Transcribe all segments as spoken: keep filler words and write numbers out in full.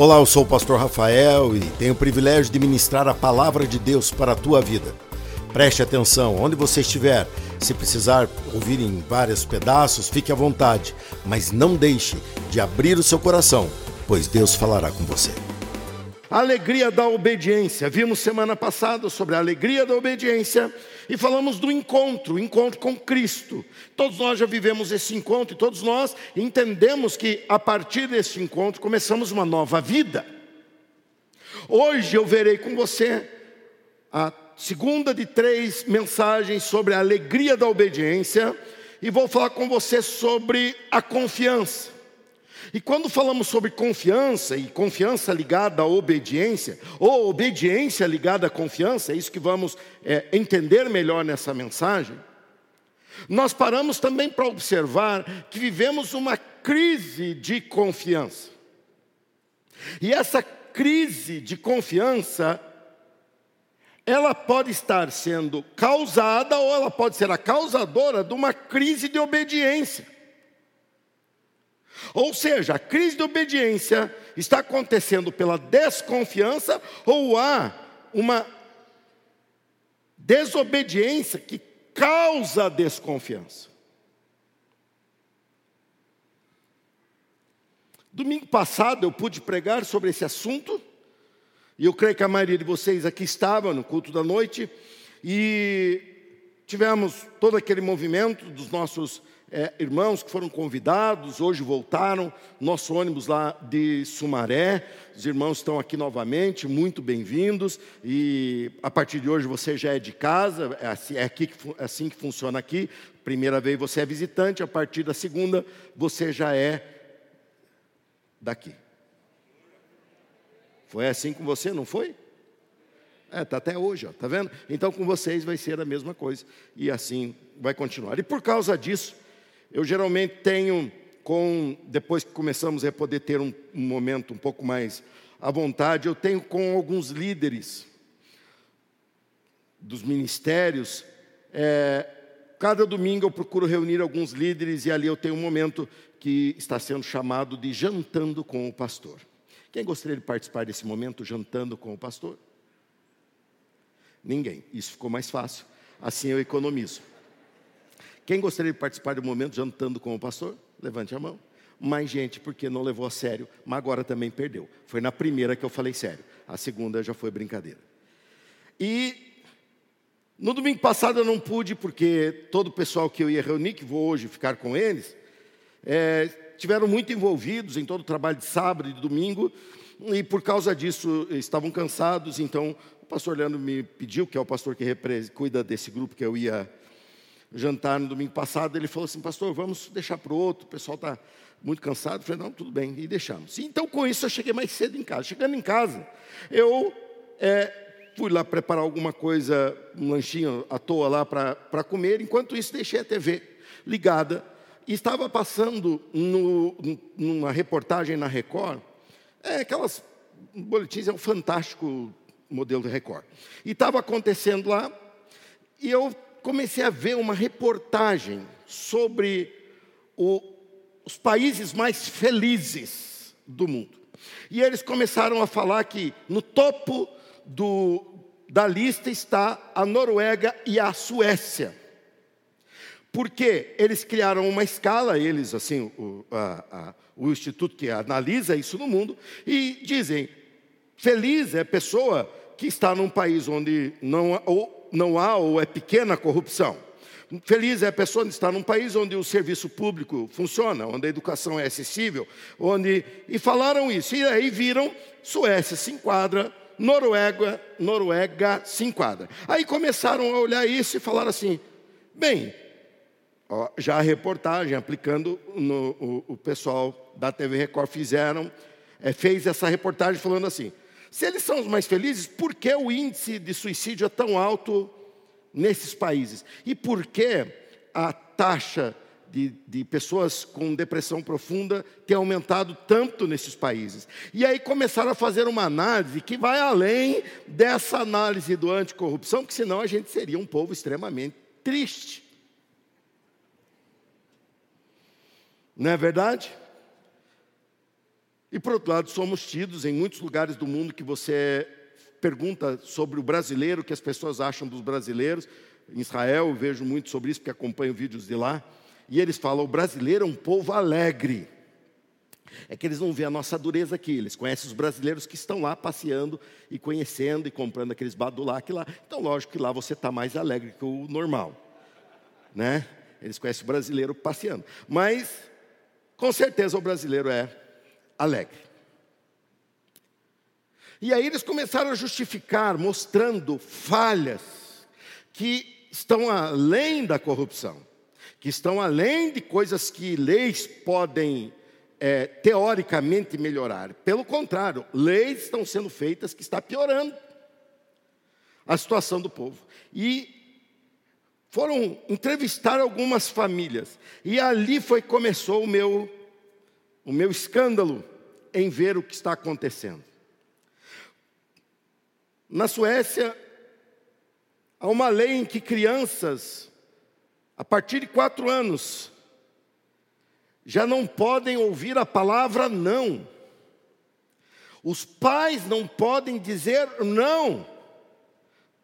Olá, eu sou o Pastor Rafael e tenho o privilégio de ministrar a palavra de Deus para a tua vida. Preste atenção, onde você estiver, se precisar ouvir em vários pedaços, fique à vontade, mas não deixe de abrir o seu coração, pois Deus falará com você. Alegria da obediência. Vimos semana passada sobre a alegria da obediência e falamos do encontro, encontro com Cristo. Todos nós já vivemos esse encontro e todos nós entendemos que a partir desse encontro começamos uma nova vida. Hoje eu verei com você a segunda de três mensagens sobre a alegria da obediência e vou falar com você sobre a confiança. E quando falamos sobre confiança, e confiança ligada à obediência, ou obediência ligada à confiança, é isso que vamos é, entender melhor nessa mensagem, nós paramos também para observar que vivemos uma crise de confiança. E essa crise de confiança, ela pode estar sendo causada, ou ela pode ser a causadora de uma crise de obediência. Ou seja, a crise de obediência está acontecendo pela desconfiança ou há uma desobediência que causa a desconfiança. Domingo passado eu pude pregar sobre esse assunto e eu creio que a maioria de vocês aqui estava no culto da noite e tivemos todo aquele movimento dos nossos É, irmãos que foram convidados, hoje voltaram, nosso ônibus lá de Sumaré, os irmãos estão aqui novamente, muito bem-vindos, e a partir de hoje você já é de casa, é assim, é aqui que, é assim que funciona aqui, primeira vez você é visitante, a partir da segunda você já é daqui. Foi assim com você, não foi? É, está até hoje, ó, tá vendo? Então com vocês vai ser a mesma coisa, e assim vai continuar, e por causa disso, eu geralmente tenho, com, depois que começamos a poder ter um, um momento um pouco mais à vontade, eu tenho com alguns líderes dos ministérios, é, cada domingo eu procuro reunir alguns líderes e ali eu tenho um momento que está sendo chamado de jantando com o pastor. Quem gostaria de participar desse momento, jantando com o pastor? Ninguém, isso ficou mais fácil, assim eu economizo. Quem gostaria de participar do momento jantando com o pastor? Levante a mão. Mais gente, porque não levou a sério, mas agora também perdeu. Foi na primeira que eu falei sério. A segunda já foi brincadeira. E no domingo passado eu não pude, porque todo o pessoal que eu ia reunir, que vou hoje ficar com eles, é, tiveram muito envolvidos em todo o trabalho de sábado e de domingo, e por causa disso estavam cansados, então o pastor Leandro me pediu, que é o pastor que repre- cuida desse grupo que eu ia jantar no domingo passado, ele falou assim, pastor, vamos deixar para o outro, o pessoal está muito cansado. Eu falei, não, tudo bem, e deixamos. Então, com isso, eu cheguei mais cedo em casa. Chegando em casa, eu é, fui lá preparar alguma coisa, um lanchinho à toa lá para comer. Enquanto isso, deixei a T V ligada. E estava passando no, numa reportagem na Record, é, aquelas boletins, é um fantástico modelo de Record. E estava acontecendo lá, e eu comecei a ver uma reportagem sobre o, os países mais felizes do mundo. E eles começaram a falar que no topo do, da lista está a Noruega e a Suécia. Porque eles criaram uma escala, eles, assim, o, a, a, o instituto que analisa isso no mundo, e dizem, feliz é a pessoa que está num país onde não... Ou, não há ou é pequena corrupção. Feliz é a pessoa de estar num país onde o serviço público funciona, onde a educação é acessível, onde... E falaram isso. E aí viram, Suécia se enquadra, Noruega, Noruega se enquadra. Aí começaram a olhar isso e falaram assim, bem, ó, já a reportagem, aplicando no, o, o pessoal da T V Record fizeram, é, fez essa reportagem falando assim, se eles são os mais felizes, por que o índice de suicídio é tão alto nesses países? E por que a taxa de, de pessoas com depressão profunda tem aumentado tanto nesses países? E aí começaram a fazer uma análise que vai além dessa análise do anticorrupção, porque senão a gente seria um povo extremamente triste. Não é verdade? E, por outro lado, somos tidos em muitos lugares do mundo que você pergunta sobre o brasileiro, o que as pessoas acham dos brasileiros. Em Israel, eu vejo muito sobre isso, porque acompanho vídeos de lá. E eles falam, o brasileiro é um povo alegre. É que eles não veem a nossa dureza aqui. Eles conhecem os brasileiros que estão lá passeando e conhecendo e comprando aqueles badulac lá. Então, lógico que lá você está mais alegre que o normal, né? Eles conhecem o brasileiro passeando. Mas, com certeza, o brasileiro é alegre. E aí eles começaram a justificar, mostrando falhas que estão além da corrupção, que estão além de coisas que leis podem é, teoricamente melhorar. Pelo contrário, leis estão sendo feitas que está piorando a situação do povo. E foram entrevistar algumas famílias. E ali foi começou o meu, o meu escândalo em ver o que está acontecendo. Na Suécia, há uma lei em que crianças, a partir de quatro anos, já não podem ouvir a palavra não. Os pais não podem dizer não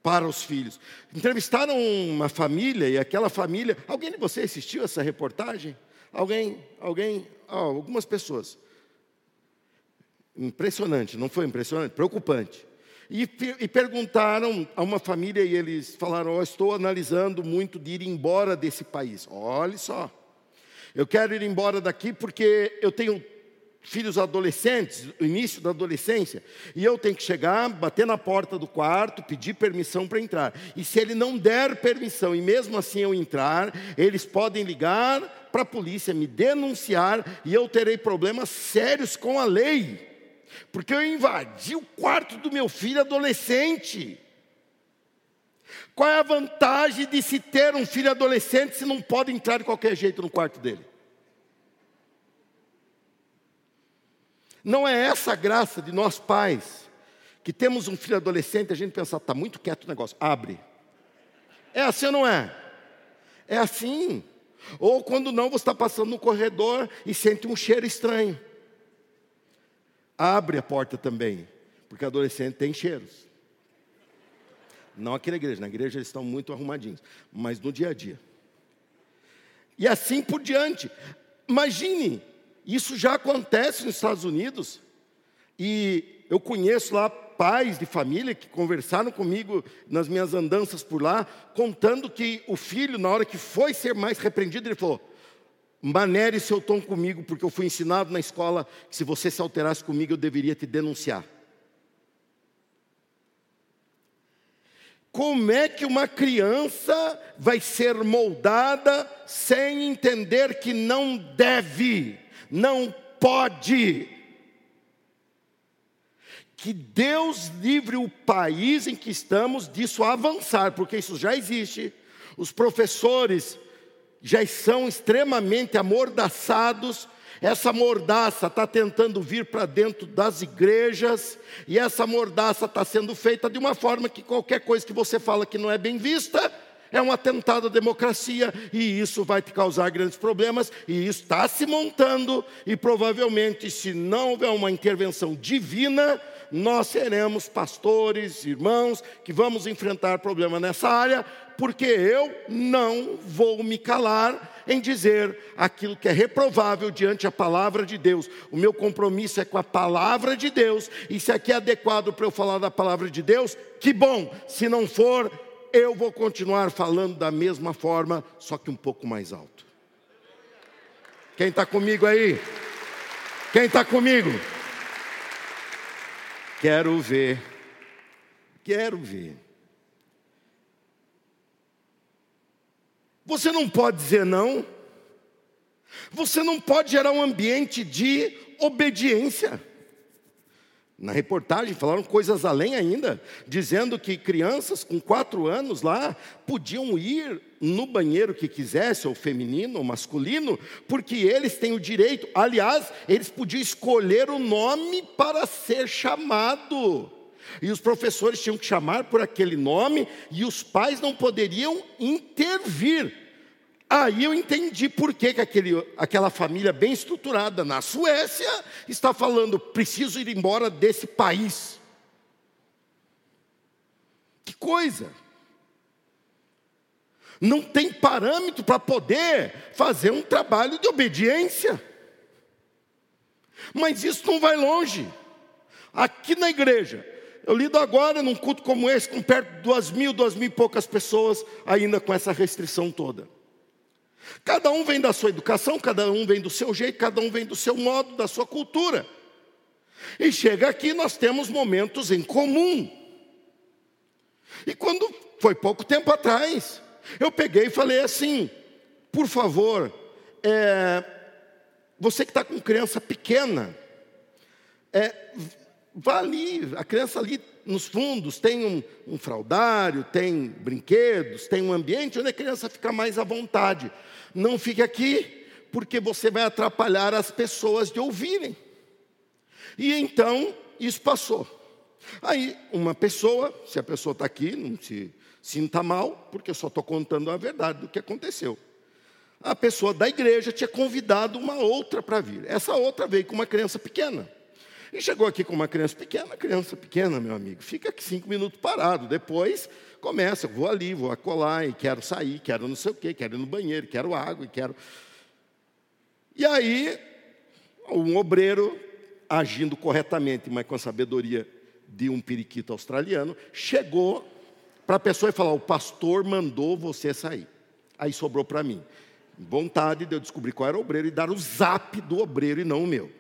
para os filhos. Entrevistaram uma família, e aquela família... Alguém de vocês assistiu essa reportagem? Alguém? Alguém? Oh, algumas pessoas. Impressionante, não foi impressionante? Preocupante. E, e perguntaram a uma família, e eles falaram, oh, estou analisando muito de ir embora desse país. Olha só, eu quero ir embora daqui porque eu tenho filhos adolescentes, início da adolescência, e eu tenho que chegar, bater na porta do quarto, pedir permissão para entrar. E se ele não der permissão, e mesmo assim eu entrar, eles podem ligar para a polícia, me denunciar, e eu terei problemas sérios com a lei. Porque eu invadi o quarto do meu filho adolescente. Qual é a vantagem de se ter um filho adolescente se não pode entrar de qualquer jeito no quarto dele? Não é essa a graça de nós pais, que temos um filho adolescente, a gente pensa, está muito quieto o negócio, abre. É assim ou não é? É assim. Ou quando não, você está passando no corredor e sente um cheiro estranho. Abre a porta também, porque adolescente tem cheiros. Não aqui na igreja, na igreja eles estão muito arrumadinhos, mas no dia a dia. E assim por diante. Imagine, isso já acontece nos Estados Unidos. E eu conheço lá pais de família que conversaram comigo nas minhas andanças por lá, contando que o filho, na hora que foi ser mais repreendido, ele falou... Manere seu tom comigo, porque eu fui ensinado na escola que se você se alterasse comigo, eu deveria te denunciar. Como é que uma criança vai ser moldada sem entender que não deve, não pode? Que Deus livre o país em que estamos disso avançar, porque isso já existe. Os professores... já são extremamente amordaçados. Essa mordaça está tentando vir para dentro das igrejas, e essa mordaça está sendo feita de uma forma que qualquer coisa que você fala que não é bem vista é um atentado à democracia, e isso vai te causar grandes problemas, e isso está se montando, e provavelmente, se não houver uma intervenção divina, nós seremos pastores, irmãos, que vamos enfrentar problema nessa área, porque eu não vou me calar em dizer aquilo que é reprovável diante da palavra de Deus. O meu compromisso é com a palavra de Deus, e se aqui é adequado para eu falar da palavra de Deus, que bom. Se não for, eu vou continuar falando da mesma forma, só que um pouco mais alto. Quem está comigo aí? Quem está comigo? Quero ver, quero ver. Você não pode dizer não. Você não pode gerar um ambiente de obediência. Na reportagem falaram coisas além ainda, dizendo que crianças com quatro anos lá podiam ir no banheiro que quisesse, ou feminino, ou masculino, porque eles têm o direito, aliás, eles podiam escolher o nome para ser chamado. E os professores tinham que chamar por aquele nome, e os pais não poderiam intervir. Aí eu entendi por que, que aquele, aquela família bem estruturada na Suécia está falando: preciso ir embora desse país. Que coisa! Não tem parâmetro para poder fazer um trabalho de obediência. Mas isso não vai longe. Aqui na igreja, eu lido agora num culto como esse, com perto de duas mil, duas mil e poucas pessoas, ainda com essa restrição toda. Cada um vem da sua educação, cada um vem do seu jeito, cada um vem do seu modo, da sua cultura. E chega aqui, nós temos momentos em comum. E quando foi pouco tempo atrás, eu peguei e falei assim: por favor, é, você que está com criança pequena, é, vá ali, a criança ali nos fundos, tem um, um fraldário, tem brinquedos, tem um ambiente onde a criança fica mais à vontade. Não fique aqui, porque você vai atrapalhar as pessoas de ouvirem. E então, isso passou. Aí, uma pessoa, se a pessoa está aqui, não se sinta mal, porque eu só estou contando a verdade do que aconteceu. A pessoa da igreja tinha convidado uma outra para vir. Essa outra veio com uma criança pequena. E chegou aqui com uma criança pequena, criança pequena, meu amigo, fica aqui cinco minutos parado, depois começa, eu vou ali, vou acolá, e quero sair, quero não sei o quê, quero ir no banheiro, quero água, e quero... E aí, um obreiro, agindo corretamente, mas com a sabedoria de um periquito australiano, chegou para a pessoa e falou: o pastor mandou você sair. Aí sobrou para mim. Vontade de eu descobrir qual era o obreiro e dar o zap do obreiro e não o meu.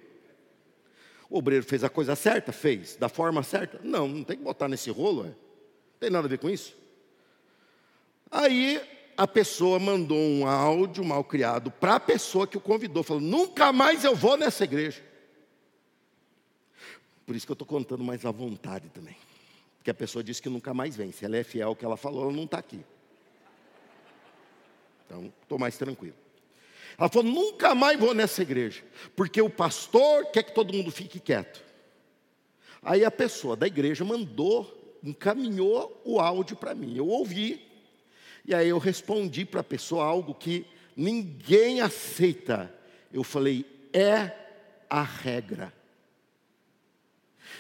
O obreiro fez a coisa certa? Fez. Da forma certa? Não, não tem que botar nesse rolo, é. Não tem nada a ver com isso. Aí a pessoa mandou um áudio mal criado para a pessoa que o convidou, falando: nunca mais eu vou nessa igreja. Por isso que eu estou contando mais à vontade também. Porque a pessoa disse que nunca mais vem. Se ela é fiel ao que ela falou, ela não está aqui. Então, estou mais tranquilo. Ela falou: nunca mais vou nessa igreja, porque o pastor quer que todo mundo fique quieto. Aí a pessoa da igreja mandou, encaminhou o áudio para mim. Eu ouvi, e aí eu respondi para a pessoa algo que ninguém aceita. Eu falei: é a regra.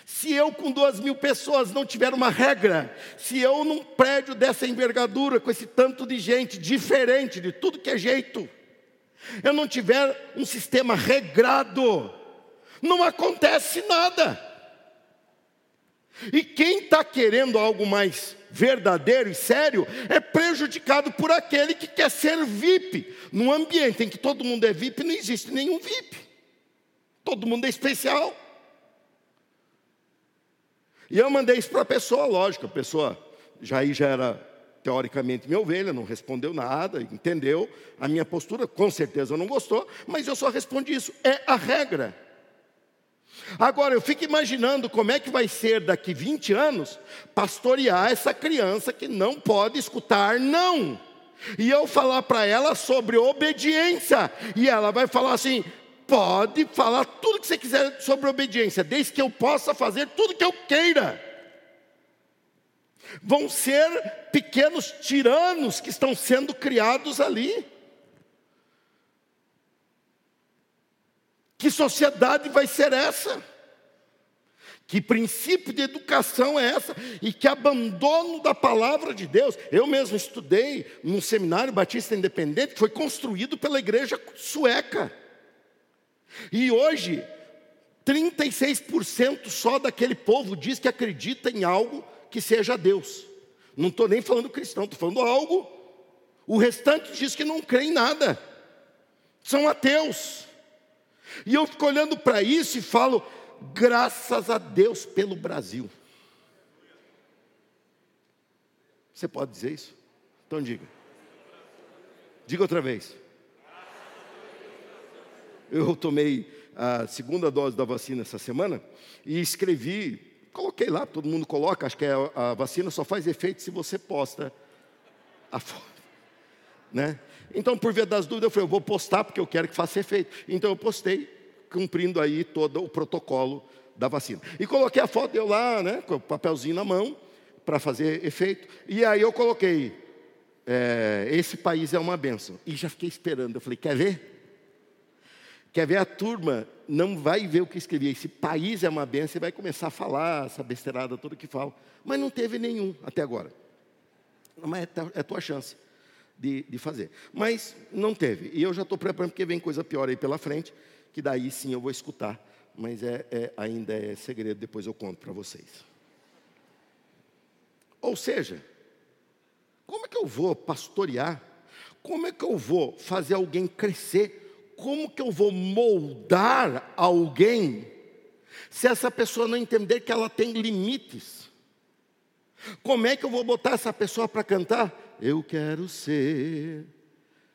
Se eu com duas mil pessoas não tiver uma regra, se eu num prédio dessa envergadura, com esse tanto de gente diferente de tudo que é jeito, eu não tiver um sistema regrado, não acontece nada. E quem está querendo algo mais verdadeiro e sério é prejudicado por aquele que quer ser V I P. Num ambiente em que todo mundo é V I P, não existe nenhum V I P. Todo mundo é especial. E eu mandei isso para a pessoa, lógico, a pessoa já aí já era... teoricamente minha ovelha, não respondeu nada, entendeu a minha postura, com certeza não gostou, mas eu só respondi isso: é a regra. Agora, eu fico imaginando como é que vai ser daqui vinte anos, pastorear essa criança que não pode escutar não, e eu falar para ela sobre obediência, e ela vai falar assim: pode falar tudo que você quiser sobre obediência, desde que eu possa fazer tudo que eu queira. Vão ser pequenos tiranos que estão sendo criados ali. Que sociedade vai ser essa? Que princípio de educação é essa? E que abandono da palavra de Deus. Eu mesmo estudei num seminário batista independente que foi construído pela igreja sueca. E hoje, trinta e seis por cento só daquele povo diz que acredita em algo que seja Deus. Não estou nem falando cristão, estou falando algo. O restante diz que não crê em nada. São ateus. E eu fico olhando para isso e falo: graças a Deus pelo Brasil. Você pode dizer isso? Então diga. Diga outra vez. Eu tomei a segunda dose da vacina essa semana e escrevi... Coloquei lá, todo mundo coloca, acho que a vacina só faz efeito se você posta a foto, né? Então, por via das dúvidas, eu falei: eu vou postar porque eu quero que faça efeito. Então, eu postei, cumprindo aí todo o protocolo da vacina. E coloquei a foto, eu lá, né, com o papelzinho na mão, para fazer efeito. E aí eu coloquei: é, esse país é uma bênção. E já fiquei esperando, eu falei, quer ver? Quer ver a turma, não vai ver o que escrevi, esse país é uma bênção, e vai começar a falar essa besteirada toda que fala. Mas não teve nenhum até agora. Mas é a tua chance de, de fazer. Mas não teve. E eu já estou preparando, porque vem coisa pior aí pela frente, que daí sim eu vou escutar. Mas é, é, ainda é segredo, depois eu conto para vocês. Ou seja, como é que eu vou pastorear? Como é que eu vou fazer alguém crescer? Como que eu vou moldar alguém se essa pessoa não entender que ela tem limites? Como é que eu vou botar essa pessoa para cantar? Eu quero ser,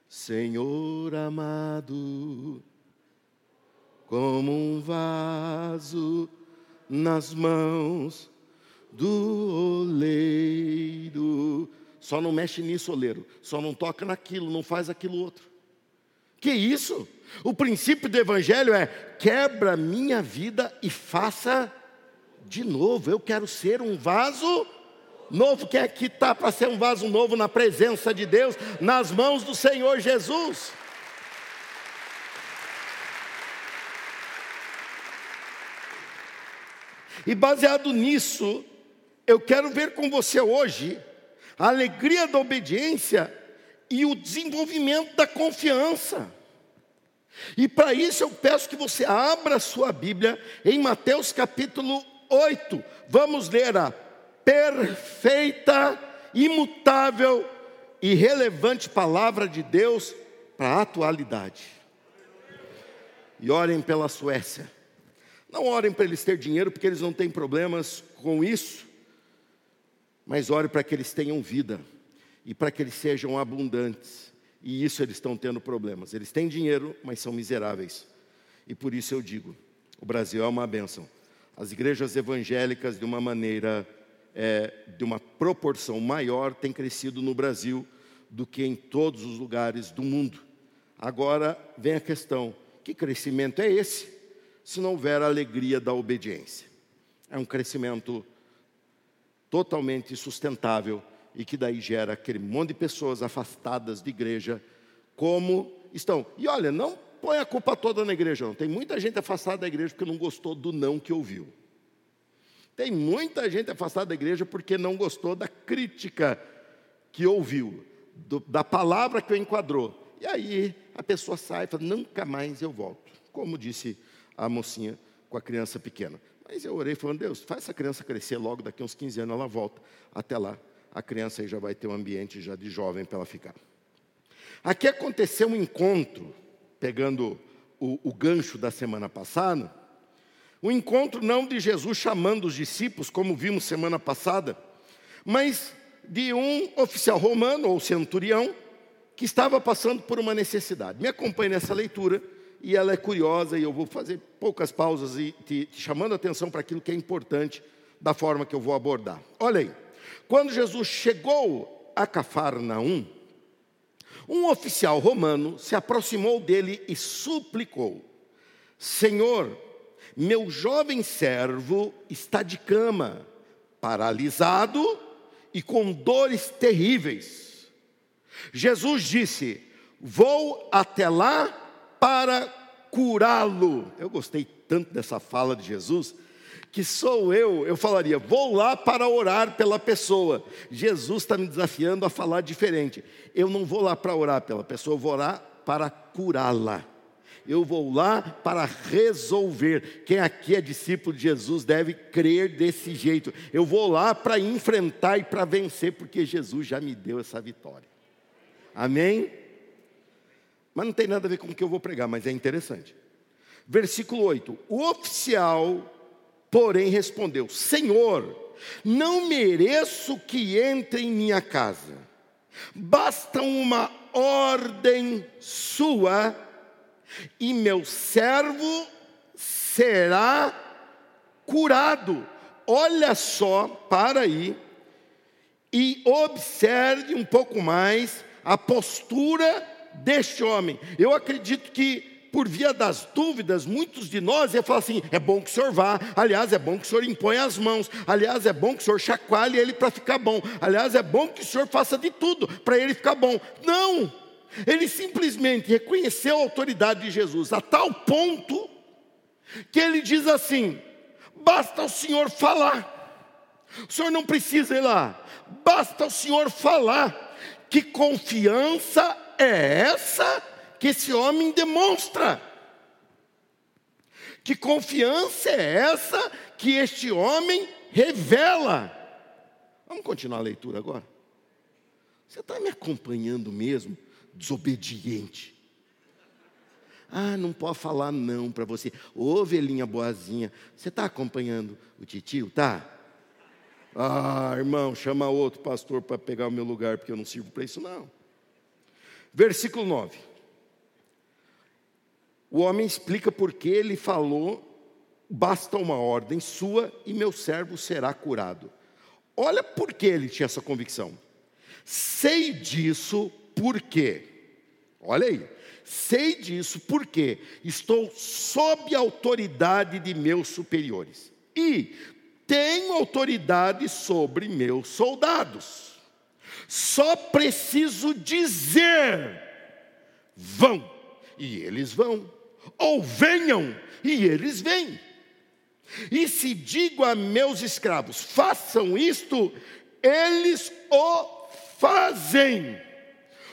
Senhor amado, como um vaso nas mãos do oleiro. Só não mexe nisso, oleiro. Só não toca naquilo, não faz aquilo outro. Que isso? O princípio do evangelho é, quebra minha vida e faça de novo. Eu quero ser um vaso novo. Quem aqui está para ser um vaso novo na presença de Deus, nas mãos do Senhor Jesus? E baseado nisso, eu quero ver com você hoje a alegria da obediência e o desenvolvimento da confiança. E para isso eu peço que você abra a sua Bíblia em Mateus capítulo oito. Vamos ler a perfeita, imutável e relevante palavra de Deus para a atualidade. E orem pela Suécia. Não orem para eles terem dinheiro, porque eles não têm problemas com isso. Mas orem para que eles tenham vida. E para que eles sejam abundantes. E isso eles estão tendo problemas. Eles têm dinheiro, mas são miseráveis. E por isso eu digo, o Brasil é uma bênção. As igrejas evangélicas, de uma maneira, é, de uma proporção maior, têm crescido no Brasil do que em todos os lugares do mundo. Agora vem a questão, que crescimento é esse? Se não houver a alegria da obediência. É um crescimento totalmente sustentável. E que daí gera aquele monte de pessoas afastadas de igreja, como estão. E olha, não põe a culpa toda na igreja, não. Tem muita gente afastada da igreja porque não gostou do não que ouviu. Tem muita gente afastada da igreja porque não gostou da crítica que ouviu, do, da palavra que o enquadrou. E aí a pessoa sai e fala, nunca mais eu volto. Como disse a mocinha com a criança pequena. Mas eu orei falando, Deus, faz essa criança crescer logo, daqui a uns quinze anos ela volta. Até lá, a criança aí já vai ter um ambiente já de jovem para ela ficar. Aqui aconteceu um encontro, pegando o, o gancho da semana passada, um encontro não de Jesus chamando os discípulos, como vimos semana passada, mas de um oficial romano, ou centurião, que estava passando por uma necessidade. Me acompanhe nessa leitura, e ela é curiosa, e eu vou fazer poucas pausas, e te, te chamando a atenção para aquilo que é importante, da forma que eu vou abordar. Olha aí. Quando Jesus chegou a Cafarnaum, um oficial romano se aproximou dele e suplicou, Senhor, meu jovem servo está de cama, paralisado e com dores terríveis. Jesus disse, vou até lá para curá-lo. Eu gostei tanto dessa fala de Jesus, que sou eu, eu falaria, vou lá para orar pela pessoa. Jesus está me desafiando a falar diferente. Eu não vou lá para orar pela pessoa, eu vou orar para curá-la. Eu vou lá para resolver. Quem aqui é discípulo de Jesus deve crer desse jeito. Eu vou lá para enfrentar e para vencer, porque Jesus já me deu essa vitória. Amém? Mas não tem nada a ver com o que eu vou pregar, mas é interessante. Versículo oito. O oficial... porém respondeu, Senhor, não mereço que entre em minha casa. Basta uma ordem sua e meu servo será curado. Olha só, para aí e observe um pouco mais a postura deste homem. Eu acredito que por via das dúvidas, muitos de nós iam falar assim: é bom que o senhor vá, aliás, é bom que o senhor impõe as mãos, aliás, é bom que o senhor chacoalhe ele para ficar bom, aliás, é bom que o senhor faça de tudo para ele ficar bom. Não! Ele simplesmente reconheceu a autoridade de Jesus a tal ponto que ele diz assim: basta o senhor falar. O senhor não precisa ir lá. Basta o senhor falar. Que confiança é essa que esse homem demonstra? Que confiança é essa que este homem revela? Vamos continuar a leitura agora? Você está me acompanhando mesmo? Desobediente. Ah, não pode falar não para você. Ô, ovelhinha boazinha, você está acompanhando o titio, tá? Ah, irmão, chama outro pastor para pegar o meu lugar, porque eu não sirvo para isso, não. Versículo nove. O homem explica porque ele falou: basta uma ordem sua e meu servo será curado. Olha por que ele tinha essa convicção. Sei disso porque, olha aí, sei disso porque estou sob a autoridade de meus superiores e tenho autoridade sobre meus soldados. Só preciso dizer: vão, e eles vão. Ou venham, e eles vêm. E se digo a meus escravos: façam isto, eles o fazem.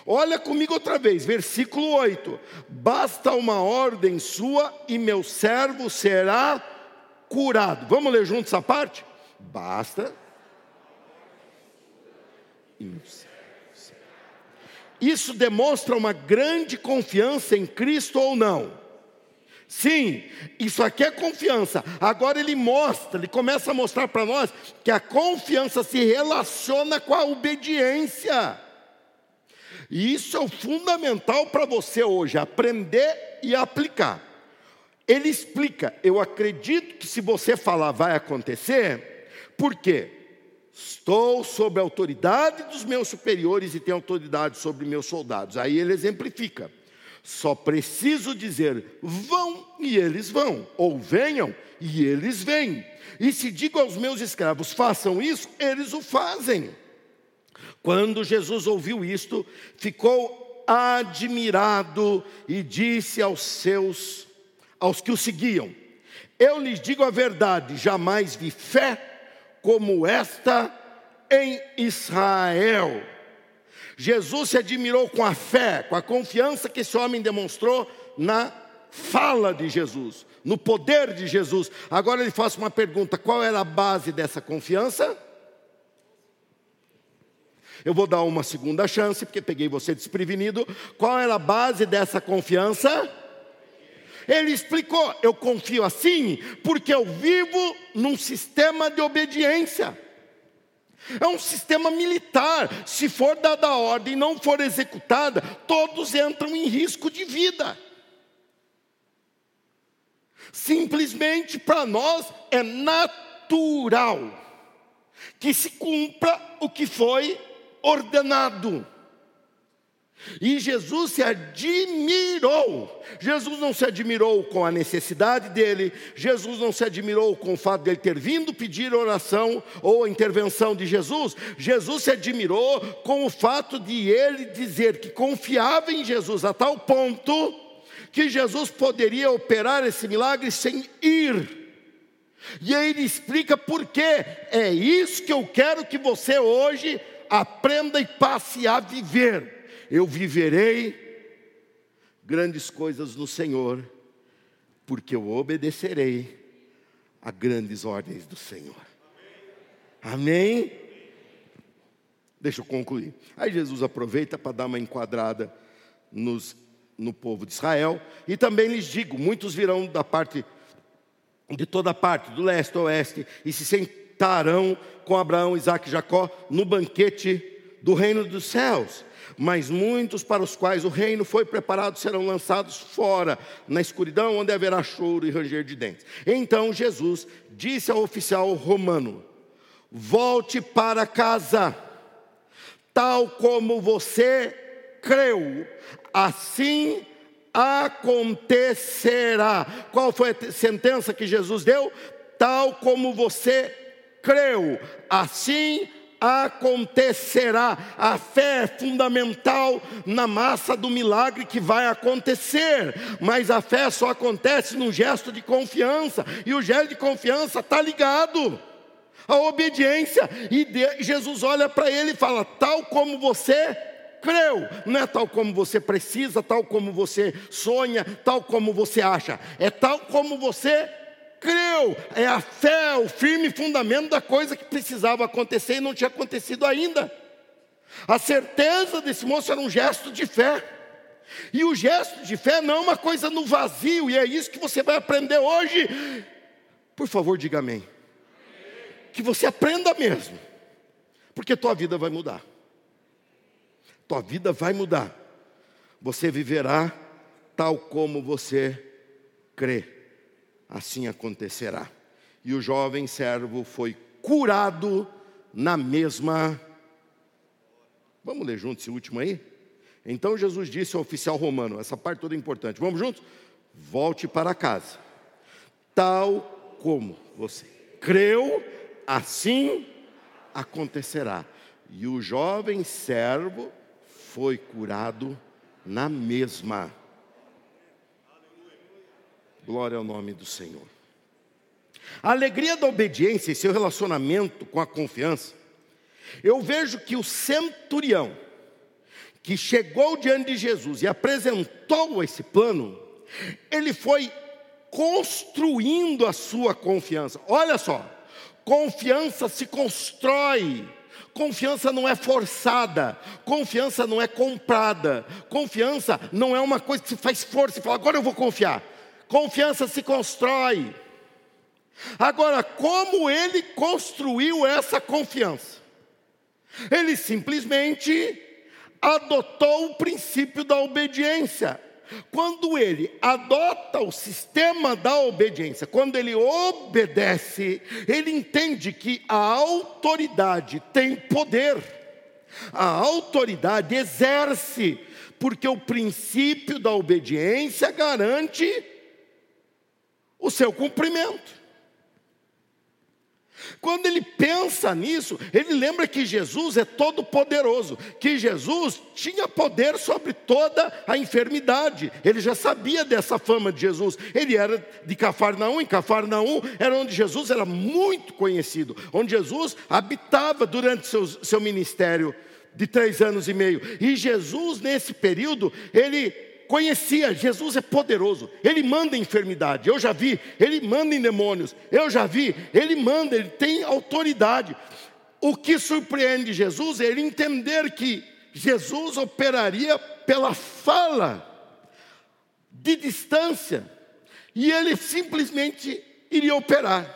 Olha comigo outra vez, versículo oito. Basta uma ordem sua e meu servo será curado. Vamos ler juntos essa parte? Basta. Isso demonstra uma grande confiança em Cristo ou não? Sim, isso aqui é confiança. Agora ele mostra, ele começa a mostrar para nós que a confiança se relaciona com a obediência. E isso é o fundamental para você hoje, aprender e aplicar. Ele explica: eu acredito que se você falar vai acontecer, porque estou sob a autoridade dos meus superiores e tenho autoridade sobre meus soldados. Aí ele exemplifica: só preciso dizer vão e eles vão, ou venham e eles vêm. E se digo aos meus escravos: façam isso, eles o fazem. Quando Jesus ouviu isto, ficou admirado e disse aos seus, aos que o seguiam: eu lhes digo a verdade, jamais vi fé como esta em Israel. Jesus se admirou com a fé, com a confiança que esse homem demonstrou na fala de Jesus, no poder de Jesus. Agora ele faz uma pergunta: qual era a base dessa confiança? Eu vou dar uma segunda chance, porque peguei você desprevenido. Qual era a base dessa confiança? Ele explicou: eu confio assim porque eu vivo num sistema de obediência. É um sistema militar. Se for dada a ordem e não for executada, todos entram em risco de vida. Simplesmente para nós é natural que se cumpra o que foi ordenado. E Jesus se admirou. Jesus não se admirou com a necessidade dele. Jesus não se admirou com o fato de ele ter vindo pedir oração ou a intervenção de Jesus. Jesus se admirou com o fato de ele dizer que confiava em Jesus a tal ponto que Jesus poderia operar esse milagre sem ir. E aí ele explica por quê. É isso que eu quero que você hoje aprenda e passe a viver. Eu viverei grandes coisas no Senhor, porque eu obedecerei a grandes ordens do Senhor. Amém? Deixa eu concluir. Aí Jesus aproveita para dar uma enquadrada nos, no povo de Israel. E também lhes digo: muitos virão da parte, de toda parte, do leste, oeste, e se sentarão com Abraão, Isaac e Jacó no banquete do reino dos céus. Mas muitos para os quais o reino foi preparado serão lançados fora, na escuridão, onde haverá choro e ranger de dentes. Então Jesus disse ao oficial romano: volte para casa, tal como você creu, assim acontecerá. Qual foi a sentença que Jesus deu? Tal como você creu, assim acontecerá. A fé é fundamental na massa do milagre que vai acontecer, mas a fé só acontece num gesto de confiança, e o gesto de confiança está ligado à obediência. E Jesus olha para ele e fala: tal como você creu. Não é tal como você precisa, tal como você sonha, tal como você acha, é tal como você creu. É a fé, o firme fundamento da coisa que precisava acontecer e não tinha acontecido ainda. A certeza desse moço era um gesto de fé, e o gesto de fé não é uma coisa no vazio, e é isso que você vai aprender hoje. Por favor, diga amém, que você aprenda mesmo, porque tua vida vai mudar. Tua vida vai mudar. Você viverá tal como você crê, assim acontecerá. E o jovem servo foi curado na mesma. Vamos ler juntos esse último aí? Então Jesus disse ao oficial romano, essa parte toda é importante, vamos juntos? Volte para casa. Tal como você creu, assim acontecerá. E o jovem servo foi curado na mesma. Glória ao nome do Senhor. A alegria da obediência e seu relacionamento com a confiança. Eu vejo que o centurião, que chegou diante de Jesus e apresentou esse plano, ele foi construindo a sua confiança. Olha só, confiança se constrói. Confiança não é forçada, confiança não é comprada, confiança não é uma coisa que se faz força e fala: agora eu vou confiar. Confiança se constrói. Agora, como ele construiu essa confiança? Ele simplesmente adotou o princípio da obediência. Quando ele adota o sistema da obediência, quando ele obedece, ele entende que a autoridade tem poder. A autoridade exerce, porque o princípio da obediência garante o seu cumprimento. Quando ele pensa nisso, ele lembra que Jesus é todo poderoso, que Jesus tinha poder sobre toda a enfermidade. Ele já sabia dessa fama de Jesus. Ele era de Cafarnaum, em Cafarnaum era onde Jesus era muito conhecido, onde Jesus habitava durante seu, seu ministério de três anos e meio. E Jesus, nesse período, ele conhecia, Jesus é poderoso, ele manda em enfermidade, eu já vi, ele manda em demônios, eu já vi, ele manda, ele tem autoridade. O que surpreende Jesus é ele entender que Jesus operaria pela fala, de distância, e ele simplesmente iria operar.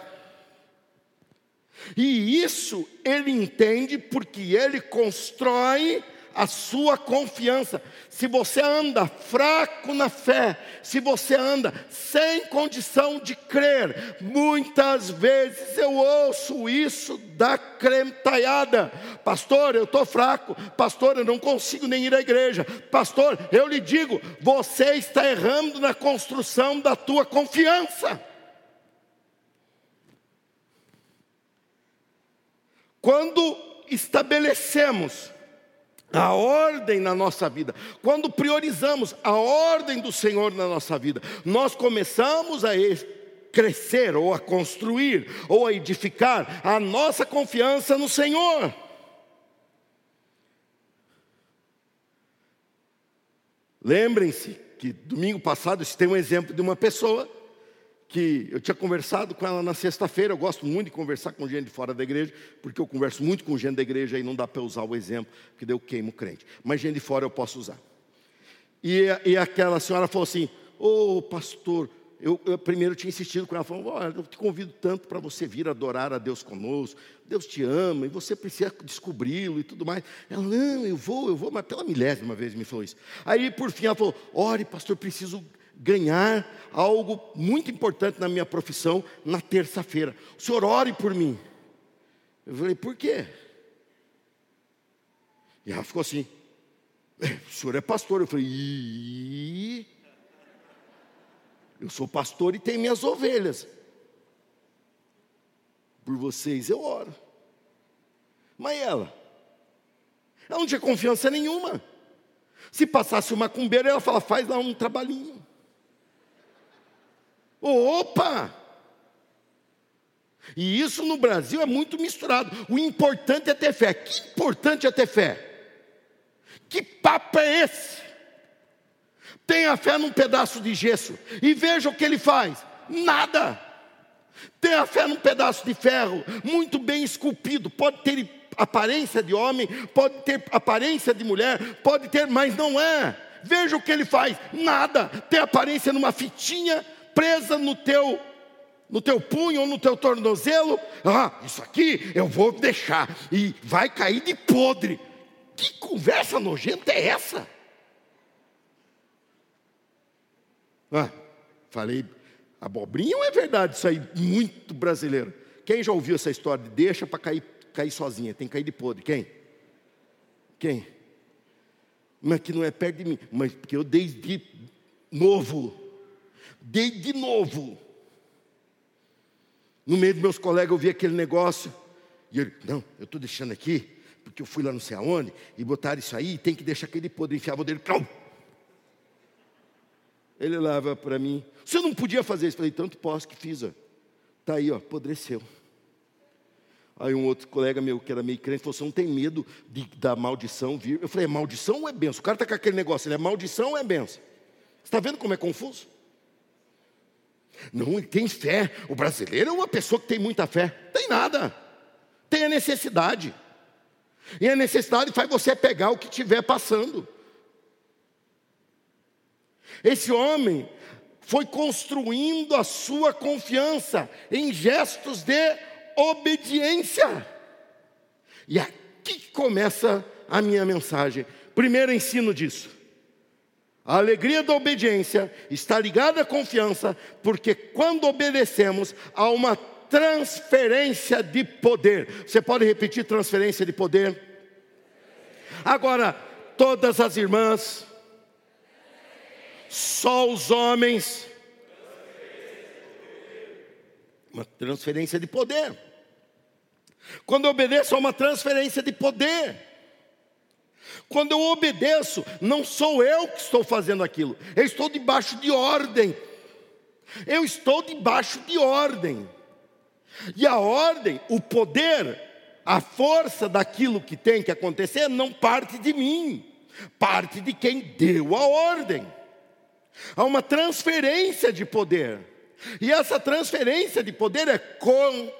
E isso ele entende porque ele constrói a sua confiança. Se você anda fraco na fé, se você anda sem condição de crer, muitas vezes eu ouço isso da crentaiada: pastor, eu estou fraco, pastor, eu não consigo nem ir à igreja, pastor. Eu lhe digo, você está errando na construção da tua confiança. Quando estabelecemos a ordem na nossa vida, quando priorizamos a ordem do Senhor na nossa vida, nós começamos a crescer, ou a construir, ou a edificar a nossa confiança no Senhor. Lembrem-se que domingo passado eu citei um exemplo de uma pessoa que eu tinha conversado com ela na sexta-feira. Eu gosto muito de conversar com gente de fora da igreja, porque eu converso muito com gente da igreja e não dá para usar o exemplo, porque daí eu queimo o crente. Mas gente de fora eu posso usar. E, e aquela senhora falou assim: ô oh, pastor, eu, eu primeiro tinha insistido com ela, falando: olha, eu te convido tanto para você vir adorar a Deus conosco, Deus te ama, e você precisa descobri-lo e tudo mais. Ela: não, eu vou, eu vou, mas pela milésima vez me falou isso. Aí por fim ela falou: ore, pastor, preciso ganhar algo muito importante na minha profissão na terça-feira. O senhor ore por mim. Eu falei: por quê? E ela ficou assim: o senhor é pastor. Eu falei: Ih, Eu sou pastor e tenho minhas ovelhas. Por vocês eu oro. Mas ela? Ela não tinha confiança nenhuma. Se passasse uma macumbeira, ela fala, faz lá um trabalhinho. Opa! E isso no Brasil é muito misturado. O importante é ter fé. Que importante é ter fé? Que papo é esse? Tenha fé num pedaço de gesso e veja o que ele faz. Nada. Tenha fé num pedaço de ferro, muito bem esculpido. Pode ter aparência de homem, pode ter aparência de mulher, pode ter, mas não é. Veja o que ele faz. Nada. Tem aparência numa fitinha presa no teu no teu punho ou no teu tornozelo. Ah, isso aqui eu vou deixar. E vai cair de podre. Que conversa nojenta é essa? Ah, falei abobrinha ou é verdade isso aí? Muito brasileiro. Quem já ouviu essa história de deixa para cair, cair sozinha? Tem que cair de podre. Quem? Quem? Mas que não é perto de mim. Mas porque eu dei de novo. Dei de novo. No meio dos meus colegas eu vi aquele negócio. E ele, não, eu estou deixando aqui. Porque eu fui lá não sei aonde, e botaram isso aí, tem que deixar aquele podre, enfiava o dele. Ele lava para mim. Você não podia fazer isso. Eu falei, tanto posso que fiz. Está aí, ó, apodreceu. Aí um outro colega meu, que era meio crente, falou, você não tem medo de, da maldição vir? Eu falei, é maldição ou é benção? O cara está com aquele negócio, ele é maldição ou é benção? Você está vendo como é confuso? Não, ele tem fé. O brasileiro é uma pessoa que tem muita fé. Tem nada. Tem a necessidade. E a necessidade faz você pegar o que estiver passando. Esse homem foi construindo a sua confiança em gestos de obediência. E aqui começa a minha mensagem. Primeiro ensino disso. A alegria da obediência está ligada à confiança, porque quando obedecemos, há uma transferência de poder. Você pode repetir transferência de poder? Agora, todas as irmãs, só os homens. Uma transferência de poder. Quando eu obedeço, há uma transferência de poder. Quando eu obedeço, não sou eu que estou fazendo aquilo. Eu estou debaixo de ordem. Eu estou debaixo de ordem. E a ordem, o poder, a força daquilo que tem que acontecer não parte de mim. Parte de quem deu a ordem. Há uma transferência de poder. E essa transferência de poder é con-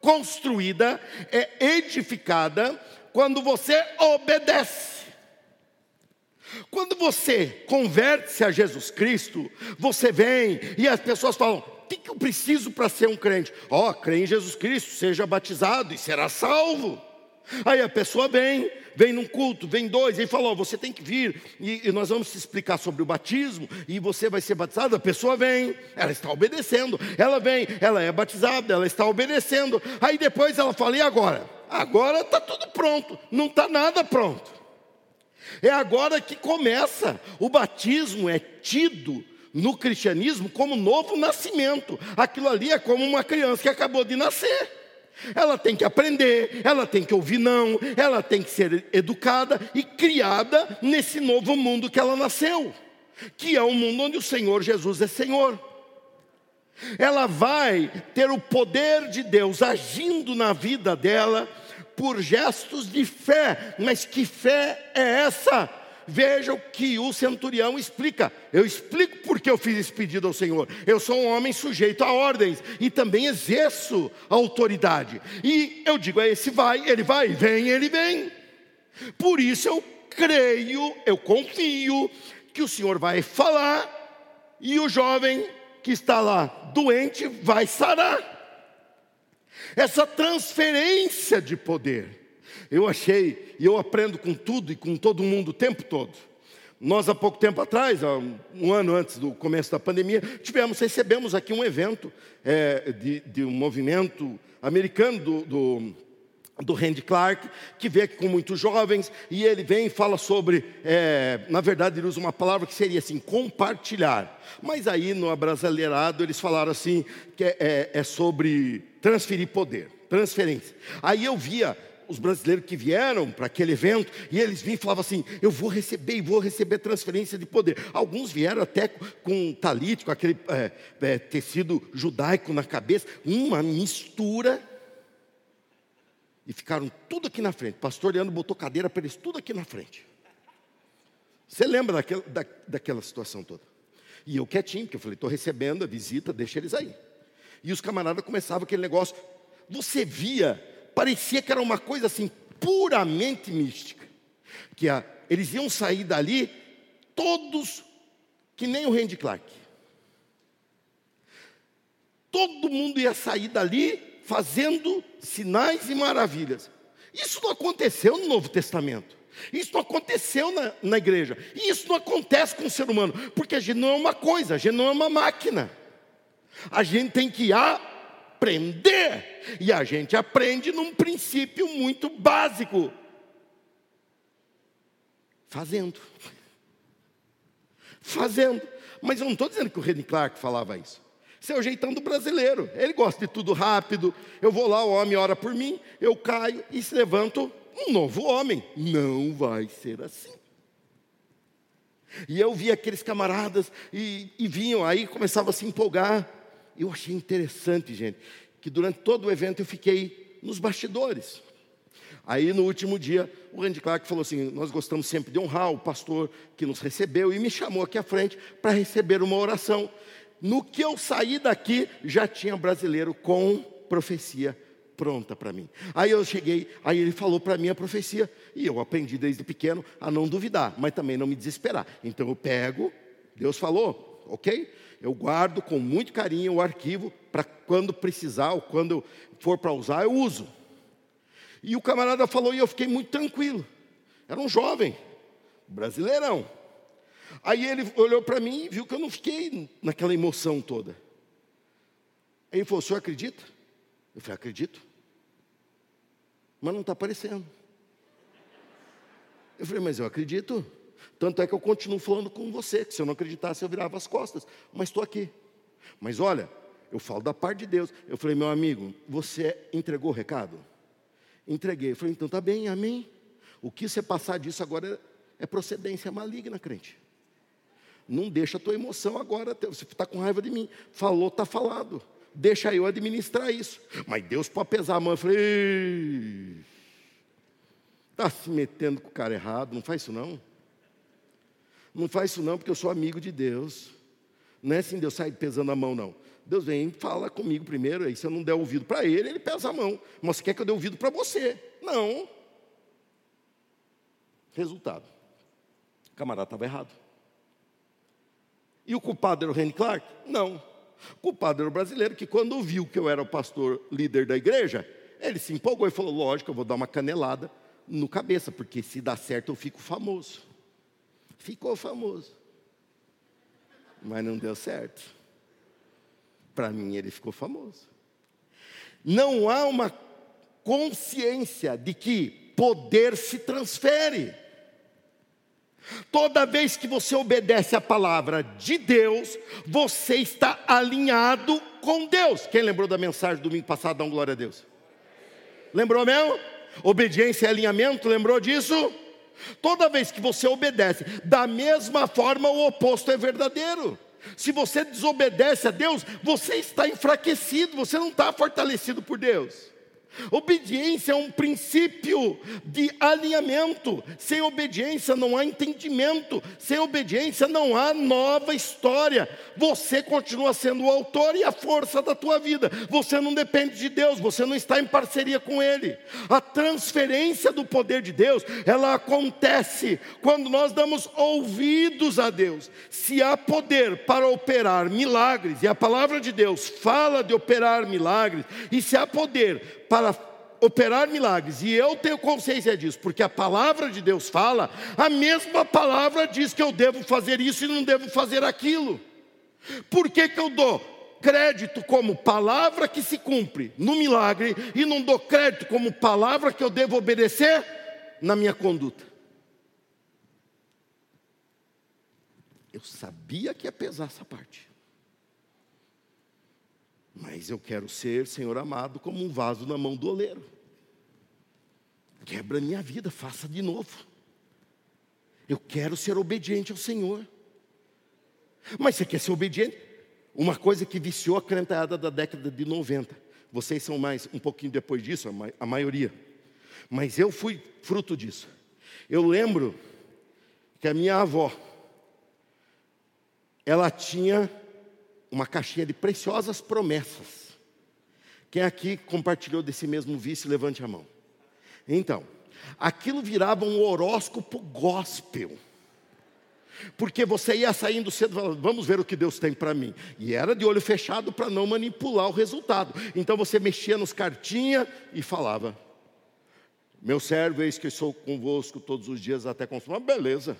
construída, é edificada quando você obedece. Quando você converte-se a Jesus Cristo, você vem e as pessoas falam, o que, que eu preciso para ser um crente? Ó, oh, crê em Jesus Cristo, seja batizado e será salvo. Aí a pessoa vem, vem num culto, vem dois, e fala, ó, oh, você tem que vir, e, e nós vamos te explicar sobre o batismo, e você vai ser batizado. A pessoa vem, ela está obedecendo, ela vem, ela é batizada, ela está obedecendo. Aí depois ela fala, e agora? Agora está tudo pronto, não está nada pronto. É agora que começa, o batismo é tido, no cristianismo, como novo nascimento. Aquilo ali é como uma criança que acabou de nascer. Ela tem que aprender, ela tem que ouvir não, ela tem que ser educada e criada nesse novo mundo que ela nasceu, que é um mundo onde o Senhor Jesus é Senhor. Ela vai ter o poder de Deus agindo na vida dela por gestos de fé. Mas que fé é essa? Veja o que o centurião explica. Eu explico porque eu fiz esse pedido ao Senhor. Eu sou um homem sujeito a ordens e também exerço a autoridade. E eu digo a esse vai, ele vai, vem, ele vem. Por isso eu creio, eu confio que o Senhor vai falar e o jovem que está lá doente vai sarar. Essa transferência de poder. Eu achei, e eu aprendo com tudo e com todo mundo o tempo todo. Nós, há pouco tempo atrás, um ano antes do começo da pandemia, tivemos, recebemos aqui um evento é, de, de um movimento americano do, do do Randy Clark, que veio aqui com muitos jovens, e ele vem e fala sobre, é, na verdade ele usa uma palavra que seria assim, compartilhar. Mas aí no abrasileirado eles falaram assim, que é, é, é sobre transferir poder, transferência. Aí eu via os brasileiros que vieram para aquele evento, e eles vinham e falavam assim, eu vou receber, e vou receber transferência de poder. Alguns vieram até com talit, com aquele é, é, tecido judaico na cabeça, uma mistura. E ficaram tudo aqui na frente. Pastor Leandro botou cadeira para eles tudo aqui na frente. Você lembra daquela, da, daquela situação toda? E eu quietinho, porque eu falei, estou recebendo a visita, deixa eles aí. E os camaradas começavam aquele negócio. Você via, parecia que era uma coisa assim, puramente mística. Que a, eles iam sair dali, todos, que nem o Randy Clark. Todo mundo ia sair dali, fazendo sinais e maravilhas. Isso não aconteceu no Novo Testamento. Isso não aconteceu na, na igreja. E isso não acontece com o ser humano. Porque a gente não é uma coisa, a gente não é uma máquina. A gente tem que aprender. E a gente aprende num princípio muito básico. Fazendo. Fazendo. Mas eu não estou dizendo que o Randy Clark falava isso. Isso é o jeitão do brasileiro. Ele gosta de tudo rápido. Eu vou lá, o homem ora por mim, eu caio e se levanto um novo homem. Não vai ser assim. E eu vi aqueles camaradas e, e vinham aí, começavam a se empolgar. Eu achei interessante, gente, que durante todo o evento eu fiquei nos bastidores. Aí, no último dia, o Randy Clark falou assim, nós gostamos sempre de honrar o pastor que nos recebeu e me chamou aqui à frente para receber uma oração. No que eu saí daqui, já tinha brasileiro com profecia pronta para mim. Aí eu cheguei, aí ele falou para mim a profecia. E eu aprendi desde pequeno a não duvidar, mas também não me desesperar. Então eu pego, Deus falou, ok? Eu guardo com muito carinho o arquivo para quando precisar ou quando for para usar, eu uso. E o camarada falou e eu fiquei muito tranquilo. Era um jovem, brasileirão. Aí ele olhou para mim e viu que eu não fiquei naquela emoção toda. Aí ele falou, o senhor acredita? Eu falei, acredito. Mas não está aparecendo. Eu falei, mas eu acredito. Tanto é que eu continuo falando com você, que se eu não acreditasse eu virava as costas. Mas estou aqui. Mas olha, eu falo da parte de Deus. Eu falei, meu amigo, você entregou o recado? Entreguei. Eu falei, então está bem, amém. O que você passar disso agora é procedência maligna, crente. Não deixa a tua emoção agora, você está com raiva de mim. Falou, está falado. Deixa eu administrar isso. Mas Deus pode pesar a mão. Eu falei, está se metendo com o cara errado, não faz isso não. Não faz isso não, porque eu sou amigo de Deus. Não é assim, Deus sai pesando a mão não. Deus vem e fala comigo primeiro, aí se eu não der ouvido para ele, ele pesa a mão. Mas você quer que eu dê ouvido para você? Não. Resultado. O camarada estava errado. E o culpado era o Randy Clark? Não. O culpado era o brasileiro que, quando viu que eu era o pastor líder da igreja, ele se empolgou e falou, lógico, eu vou dar uma canelada no cabeça, porque se dá certo eu fico famoso. Ficou famoso. Mas não deu certo. Para mim ele ficou famoso. Não há uma consciência de que poder se transfere. Toda vez que você obedece a palavra de Deus, você está alinhado com Deus. Quem lembrou da mensagem do domingo passado, dá um glória a Deus. Lembrou mesmo? Obediência e alinhamento, lembrou disso? Toda vez que você obedece, da mesma forma o oposto é verdadeiro. Se você desobedece a Deus, você está enfraquecido, você não está fortalecido por Deus. Obediência é um princípio de alinhamento. Sem obediência não há entendimento. Sem obediência não há nova história. Você continua sendo o autor e a força da tua vida. Você não depende de Deus, você não está em parceria com Ele. A transferência do poder de Deus, ela acontece quando nós damos ouvidos a Deus. Se há poder para operar milagres, e a palavra de Deus fala de operar milagres, e se há poder para operar milagres, e eu tenho consciência disso, porque a palavra de Deus fala, a mesma palavra diz que eu devo fazer isso e não devo fazer aquilo. Por que que eu dou crédito como palavra que se cumpre no milagre e não dou crédito como palavra que eu devo obedecer na minha conduta. Eu sabia que ia pesar essa parte. Mas eu quero ser, Senhor amado, como um vaso na mão do oleiro. Quebra a minha vida, faça de novo. Eu quero ser obediente ao Senhor. Mas você quer ser obediente? Uma coisa que viciou a crentada da década de noventa. Vocês são mais, um pouquinho depois disso, a, ma- a maioria. Mas eu fui fruto disso. Eu lembro que a minha avó, ela tinha uma caixinha de preciosas promessas. Quem aqui compartilhou desse mesmo vício, levante a mão. Então, aquilo virava um horóscopo gospel. Porque você ia saindo cedo e falava, vamos ver o que Deus tem para mim. E era de olho fechado para não manipular o resultado. Então você mexia nos cartinhas e falava, meu servo, eis que eu sou convosco todos os dias até consumar. Beleza,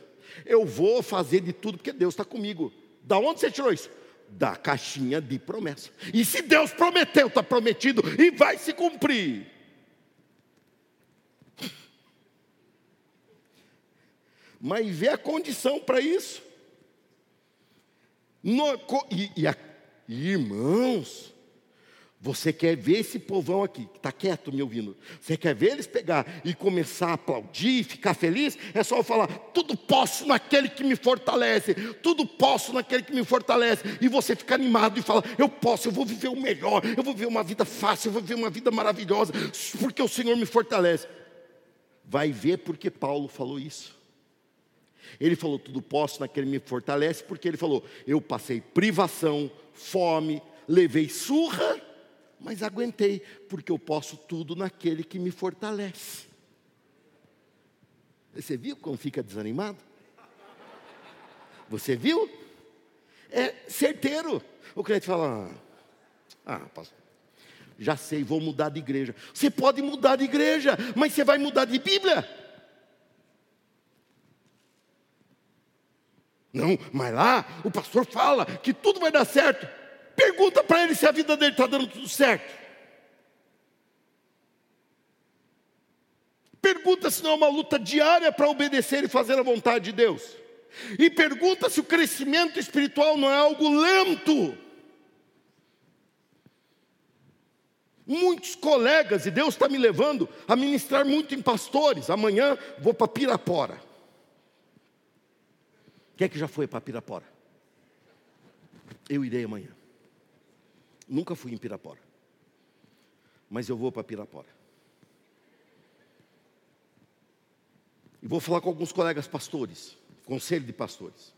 eu vou fazer de tudo porque Deus está comigo. Da onde você tirou isso? Da caixinha de promessa. E se Deus prometeu, está prometido e vai se cumprir. Mas vê a condição para isso. No, e, e a, irmãos, você quer ver esse povão aqui, que está quieto me ouvindo. Você quer ver eles pegar e começar a aplaudir, ficar feliz? É só eu falar, tudo posso naquele que me fortalece. Tudo posso naquele que me fortalece. E você fica animado e fala, eu posso, eu vou viver o melhor. Eu vou viver uma vida fácil, eu vou viver uma vida maravilhosa. Porque o Senhor me fortalece. Vai ver porque Paulo falou isso. Ele falou, tudo posso naquele que me fortalece, porque ele falou, eu passei privação, fome, levei surra, mas aguentei, porque eu posso tudo naquele que me fortalece. Você viu como fica desanimado? Você viu? É certeiro. O crente fala, ah, pastor, já sei, vou mudar de igreja. Você pode mudar de igreja, mas você vai mudar de Bíblia? Não, mas lá o pastor fala que tudo vai dar certo. Pergunta para ele se a vida dele está dando tudo certo. Pergunta se não é uma luta diária para obedecer e fazer a vontade de Deus. E pergunta se o crescimento espiritual não é algo lento. Muitos colegas, e Deus está me levando a ministrar muito em pastores. Amanhã vou para Pirapora. Quem é que já foi para Pirapora? Eu irei amanhã. Nunca fui em Pirapora. Mas eu vou para Pirapora. E vou falar com alguns colegas pastores, conselho de pastores.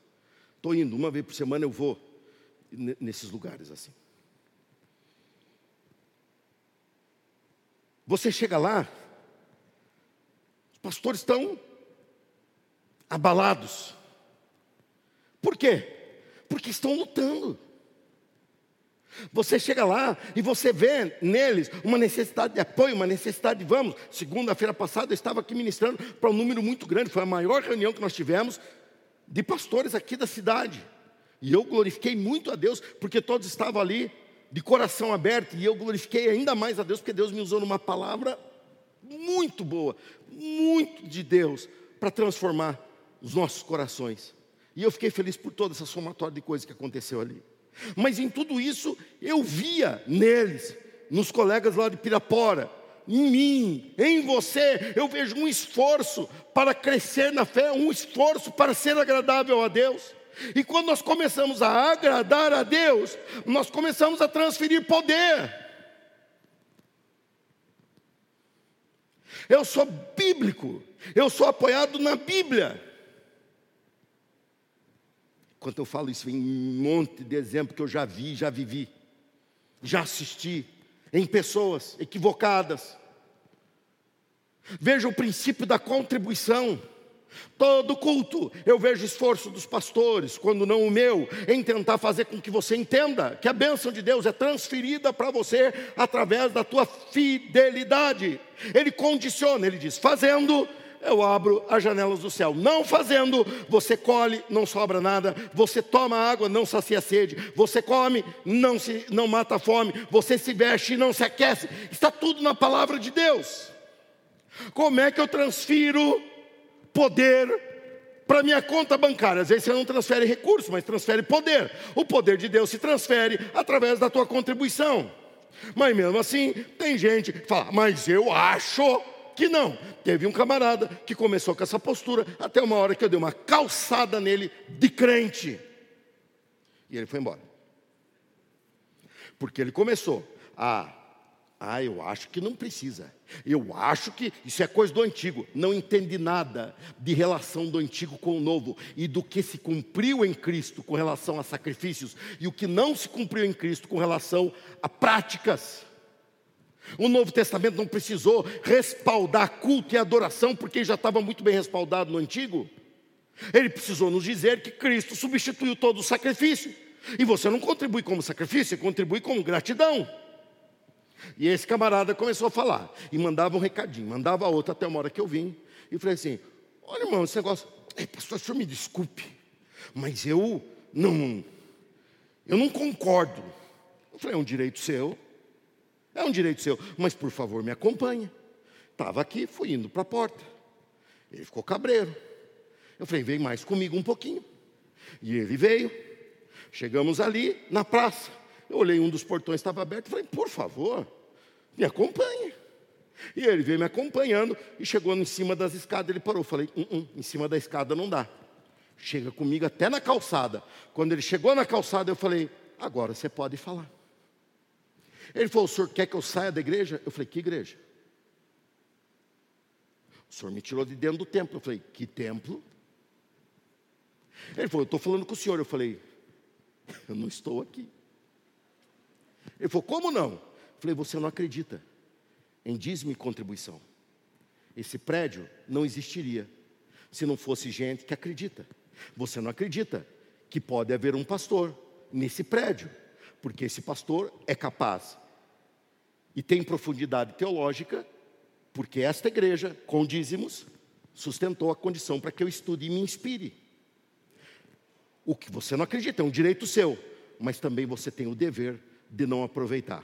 Estou indo, uma vez por semana eu vou n- nesses lugares assim. Você chega lá, os pastores estão abalados. Por quê? Porque estão lutando. Você chega lá e você vê neles uma necessidade de apoio, uma necessidade de vamos. Segunda-feira passada eu estava aqui ministrando para um número muito grande. Foi a maior reunião que nós tivemos de pastores aqui da cidade. E eu glorifiquei muito a Deus porque todos estavam ali de coração aberto. E eu glorifiquei ainda mais a Deus porque Deus me usou numa palavra muito boa, muito de Deus, para transformar os nossos corações. E eu fiquei feliz por toda essa somatória de coisas que aconteceu ali. Mas em tudo isso, eu via neles, nos colegas lá de Pirapora, em mim, em você, eu vejo um esforço para crescer na fé, um esforço para ser agradável a Deus. E quando nós começamos a agradar a Deus, nós começamos a transferir poder. Eu sou bíblico, eu sou apoiado na Bíblia. Quando eu falo isso em um monte de exemplo que eu já vi, já vivi, já assisti em pessoas equivocadas. Veja o princípio da contribuição. Todo culto, eu vejo esforço dos pastores, quando não o meu, em tentar fazer com que você entenda que a bênção de Deus é transferida para você através da tua fidelidade. Ele condiciona, ele diz, fazendo eu abro as janelas do céu. Não fazendo, você colhe, não sobra nada. Você toma água, não sacia a sede. Você come, não, se, não mata a fome. Você se veste e não se aquece. Está tudo na palavra de Deus. Como é que eu transfiro poder para minha conta bancária? Às vezes você não transfere recursos, mas transfere poder. O poder de Deus se transfere através da tua contribuição. Mas mesmo assim, tem gente que fala, mas eu acho que não. Teve um camarada que começou com essa postura, até uma hora que eu dei uma calçada nele de crente. E ele foi embora. Porque ele começou a... Ah, eu acho que não precisa. Eu acho que isso é coisa do antigo. Não entende nada de relação do antigo com o novo e do que se cumpriu em Cristo com relação a sacrifícios e o que não se cumpriu em Cristo com relação a práticas. O Novo Testamento não precisou respaldar culto e adoração porque já estava muito bem respaldado no antigo. Ele precisou nos dizer que Cristo substituiu todo o sacrifício. E você não contribui como sacrifício, você contribui como gratidão. E esse camarada começou a falar, e mandava um recadinho, mandava outro, até uma hora que eu vim, e falei assim, olha, irmão, esse negócio, ei, pastor, o senhor me desculpe, mas eu não, eu não concordo. Eu falei, é um direito seu, é um direito seu, mas por favor me acompanha. Estava aqui, fui indo para a porta, ele ficou cabreiro. Eu falei, vem mais comigo um pouquinho. E ele veio, chegamos ali na praça. Eu olhei, um dos portões estava aberto e falei, por favor, me acompanhe. E ele veio me acompanhando e chegou em cima das escadas. Ele parou, falei, uh -uh, em cima da escada não dá. Chega comigo até na calçada. Quando ele chegou na calçada, eu falei, agora você pode falar. Ele falou, o senhor quer que eu saia da igreja? Eu falei, que igreja? O senhor me tirou de dentro do templo. Eu falei, que templo? Ele falou, eu estou falando com o senhor. Eu falei, eu não estou aqui. Ele falou, como não? Eu falei, você não acredita em dízimo e contribuição. Esse prédio não existiria se não fosse gente que acredita. Você não acredita que pode haver um pastor nesse prédio, porque esse pastor é capaz e tem profundidade teológica, porque esta igreja, com dízimos, sustentou a condição para que eu estude e me inspire. O que você não acredita é um direito seu, mas também você tem o dever de não aproveitar,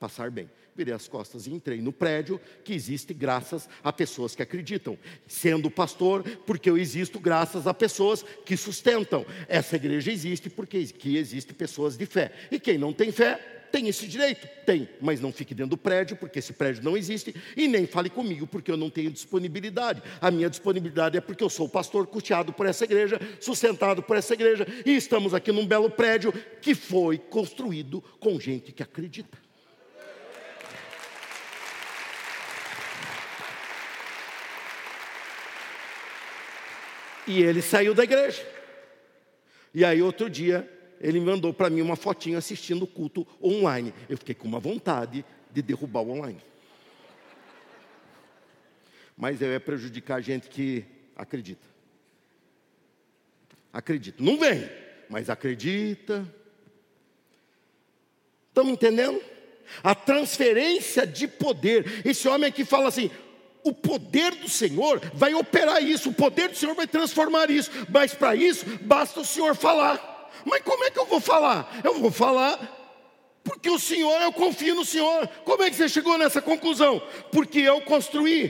passar bem. Virei as costas e entrei no prédio que existe graças a pessoas que acreditam. Sendo pastor, porque eu existo graças a pessoas que sustentam. Essa igreja existe porque existem pessoas de fé. E quem não tem fé, tem esse direito? Tem, mas não fique dentro do prédio, porque esse prédio não existe. E nem fale comigo, porque eu não tenho disponibilidade. A minha disponibilidade é porque eu sou pastor custeado por essa igreja, sustentado por essa igreja. E estamos aqui num belo prédio que foi construído com gente que acredita. E ele saiu da igreja. E aí outro dia... ele me mandou para mim uma fotinha assistindo o culto online. Eu fiquei com uma vontade de derrubar o online. Mas eu ia prejudicar a gente que acredita. Acredita. Não vem, mas acredita. Estamos entendendo? A transferência de poder. Esse homem aqui fala assim... o poder do Senhor vai operar isso. O poder do Senhor vai transformar isso. Mas para isso, basta o Senhor falar. Mas como é que eu vou falar? Eu vou falar porque o Senhor, eu confio no Senhor. Como é que você chegou nessa conclusão? Porque eu construí.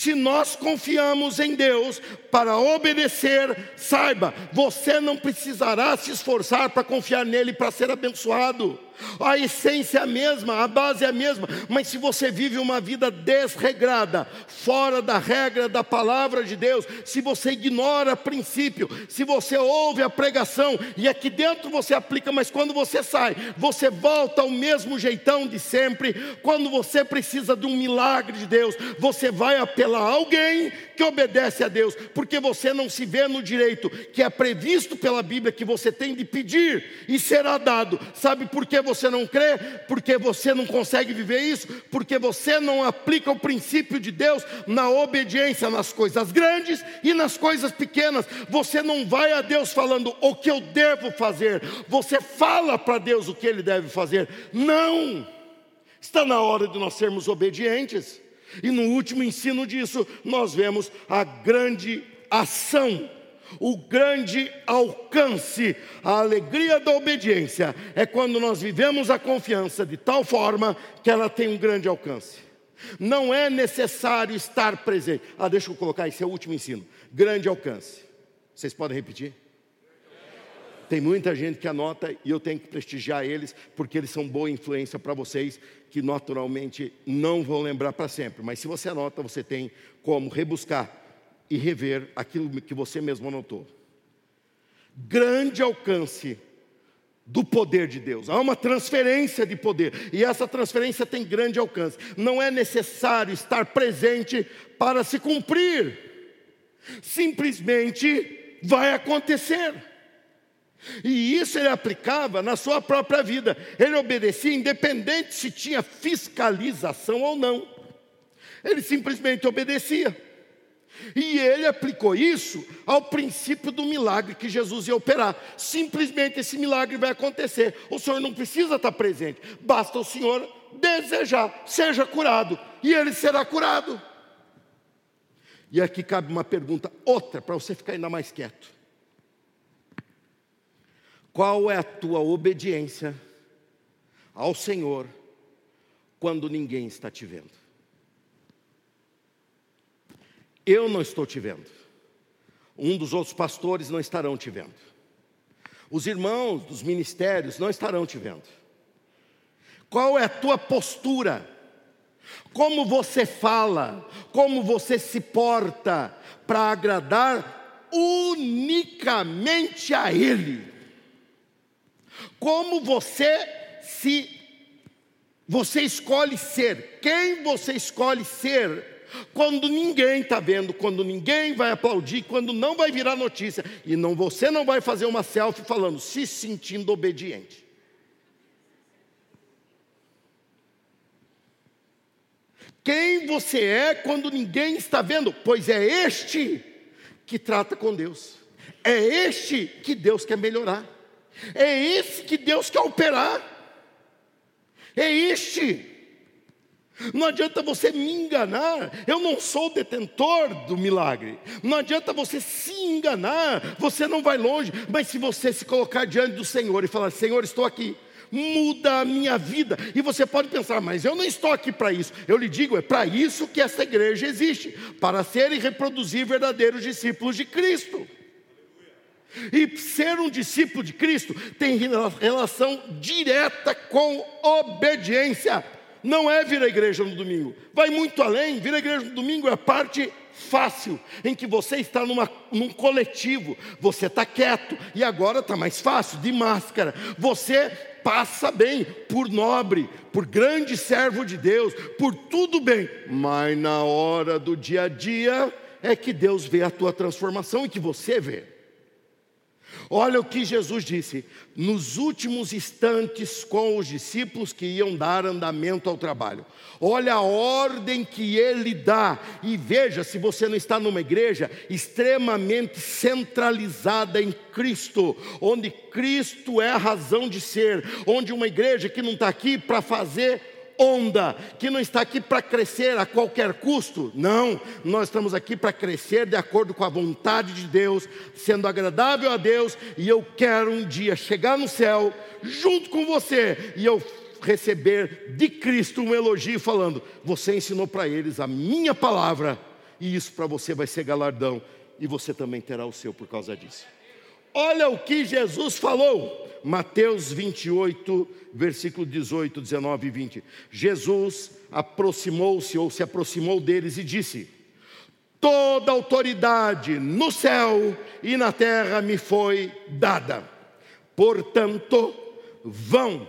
Se nós confiamos em Deus para obedecer, saiba, você não precisará se esforçar para confiar nele para ser abençoado. A essência é a mesma, a base é a mesma, mas se você vive uma vida desregrada, fora da regra da palavra de Deus, se você ignora princípio, se você ouve a pregação e aqui dentro você aplica, mas quando você sai, você volta ao mesmo jeitão de sempre. Quando você precisa de um milagre de Deus, você vai apelar a alguém que obedece a Deus, porque você não se vê no direito que é previsto pela Bíblia que você tem de pedir e será dado. Sabe por quê? Você não crê, porque você não consegue viver isso, porque você não aplica o princípio de Deus na obediência, nas coisas grandes e nas coisas pequenas. Você não vai a Deus falando o que eu devo fazer, você fala para Deus o que ele deve fazer. Não, está na hora de nós sermos obedientes. E no último ensino disso, nós vemos a grande ação, o grande alcance. A alegria da obediência é quando nós vivemos a confiança de tal forma que ela tem um grande alcance. Não é necessário estar presente. Ah, deixa eu colocar, esse é o último ensino. Grande alcance. Vocês podem repetir? Tem muita gente que anota e eu tenho que prestigiar eles, porque eles são boa influência para vocês, que naturalmente não vão lembrar para sempre. Mas se você anota, você tem como rebuscar e rever aquilo que você mesmo anotou. Grande alcance do poder de Deus. Há uma transferência de poder, e essa transferência tem grande alcance. Não é necessário estar presente para se cumprir. Simplesmente vai acontecer. E isso ele aplicava na sua própria vida. Ele obedecia independente se tinha fiscalização ou não. Ele simplesmente obedecia. E ele aplicou isso ao princípio do milagre que Jesus ia operar. Simplesmente esse milagre vai acontecer. O Senhor não precisa estar presente. Basta o Senhor desejar. Seja curado. E ele será curado. E aqui cabe uma pergunta, outra, para você ficar ainda mais quieto. Qual é a tua obediência ao Senhor quando ninguém está te vendo? Eu não estou te vendo. Um dos outros pastores não estarão te vendo. Os irmãos dos ministérios não estarão te vendo. Qual é a tua postura? Como você fala? Como você se porta para agradar unicamente a Ele? Como você se você escolhe ser? Quem você escolhe ser? Quando ninguém está vendo, quando ninguém vai aplaudir, quando não vai virar notícia. E não, você não vai fazer uma selfie falando, se sentindo obediente. Quem você é quando ninguém está vendo? Pois é este que trata com Deus. É este que Deus quer melhorar. É esse que Deus quer operar. É este. Não adianta você me enganar, eu não sou o detentor do milagre. Não adianta você se enganar, você não vai longe. Mas se você se colocar diante do Senhor e falar, Senhor, estou aqui, muda a minha vida. E você pode pensar, mas eu não estou aqui para isso. Eu lhe digo, é para isso que essa igreja existe, para ser e reproduzir verdadeiros discípulos de Cristo. E ser um discípulo de Cristo tem relação direta com obediência. Não é vir à igreja no domingo. Vai muito além. Vir à igreja no domingo é a parte fácil, em que você está numa, num coletivo. Você está quieto. E agora está mais fácil, de máscara. Você passa bem por nobre, por grande servo de Deus, por tudo bem. Mas na hora do dia a dia, é que Deus vê a tua transformação e que você vê. Olha o que Jesus disse, nos últimos instantes com os discípulos que iam dar andamento ao trabalho. Olha a ordem que ele dá. E veja, se você não está numa igreja extremamente centralizada em Cristo, onde Cristo é a razão de ser, onde uma igreja que não está aqui para fazer onda, que não está aqui para crescer a qualquer custo. Não, nós estamos aqui para crescer de acordo com a vontade de Deus, sendo agradável a Deus. E eu quero um dia chegar no céu junto com você e eu receber de Cristo um elogio falando, você ensinou para eles a minha palavra, e isso para você vai ser galardão, e você também terá o seu por causa disso. Olha o que Jesus falou, Mateus vinte e oito, versículo dezoito, dezenove e vinte. Jesus aproximou-se ou se aproximou deles e disse, toda autoridade no céu e na terra me foi dada. Portanto, vão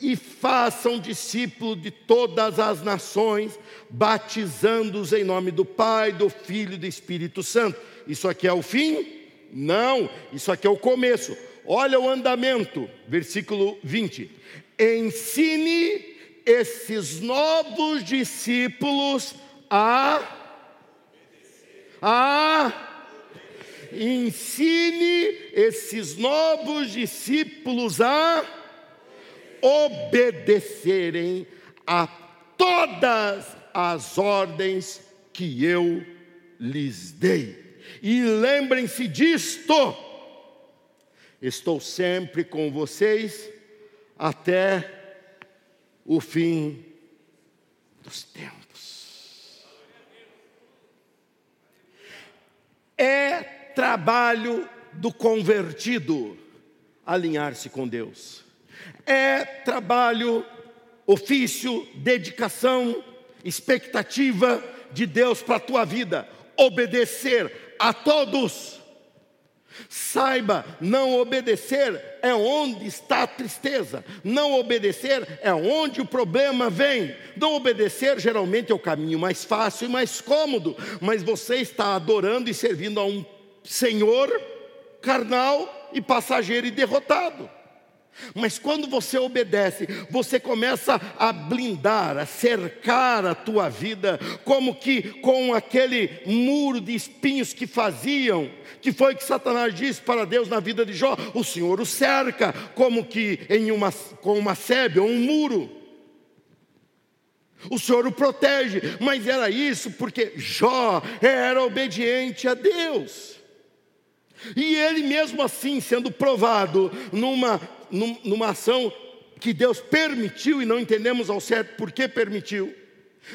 e façam discípulos de todas as nações, batizando-os em nome do Pai, do Filho e do Espírito Santo. Isso aqui é o fim? Não, isso aqui é o começo. Olha o andamento, versículo vinte. Ensine esses novos discípulos a... a... Ensine esses novos discípulos a obedecerem a todas as ordens que eu lhes dei. E lembrem-se disto, estou sempre com vocês até o fim dos tempos. É trabalho do convertido alinhar-se com Deus. É trabalho, ofício, dedicação, expectativa de Deus para a tua vida. Obedecer a todos. Saiba, não obedecer é onde está a tristeza. Não obedecer é onde o problema vem. Não obedecer geralmente é o caminho mais fácil e mais cômodo. Mas você está adorando e servindo a um senhor carnal e passageiro e derrotado. Mas quando você obedece, você começa a blindar, a cercar a tua vida, como que com aquele muro de espinhos que faziam, que foi que Satanás disse para Deus na vida de Jó: o Senhor o cerca, como que em uma, com uma sebe ou um muro. O Senhor o protege, mas era isso porque Jó era obediente a Deus. E ele mesmo assim, sendo provado numa, numa ação que Deus permitiu, e não entendemos ao certo por que permitiu,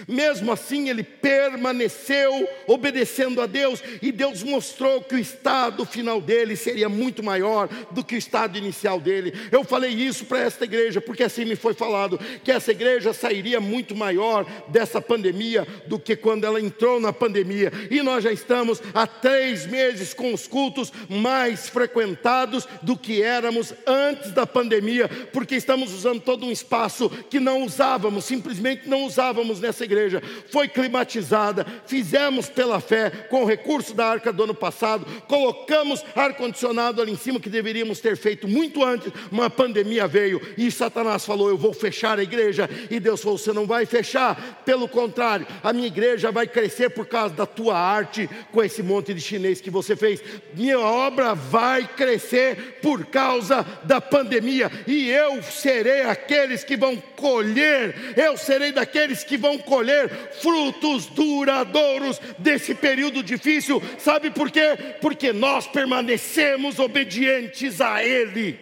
mesmo assim ele permaneceu obedecendo a Deus, e Deus mostrou que o estado final dele seria muito maior do que o estado inicial dele. Eu falei isso para esta igreja, porque assim me foi falado, que essa igreja sairia muito maior dessa pandemia do que quando ela entrou na pandemia. E nós já estamos há três meses com os cultos mais frequentados do que éramos antes da pandemia, porque estamos usando todo um espaço que não usávamos, simplesmente não usávamos nessa igreja. Foi climatizada, fizemos pela fé com o recurso da arca do ano passado, colocamos ar-condicionado ali em cima, que deveríamos ter feito muito antes, mas a pandemia veio e Satanás falou: eu vou fechar a igreja. E Deus falou: você não vai fechar, pelo contrário, a minha igreja vai crescer por causa da tua arte com esse monte de chinês que você fez. Minha obra vai crescer por causa da pandemia, e eu serei aqueles que vão colher, eu serei daqueles que vão colher frutos duradouros desse período difícil. Sabe por quê? Porque nós permanecemos obedientes a Ele.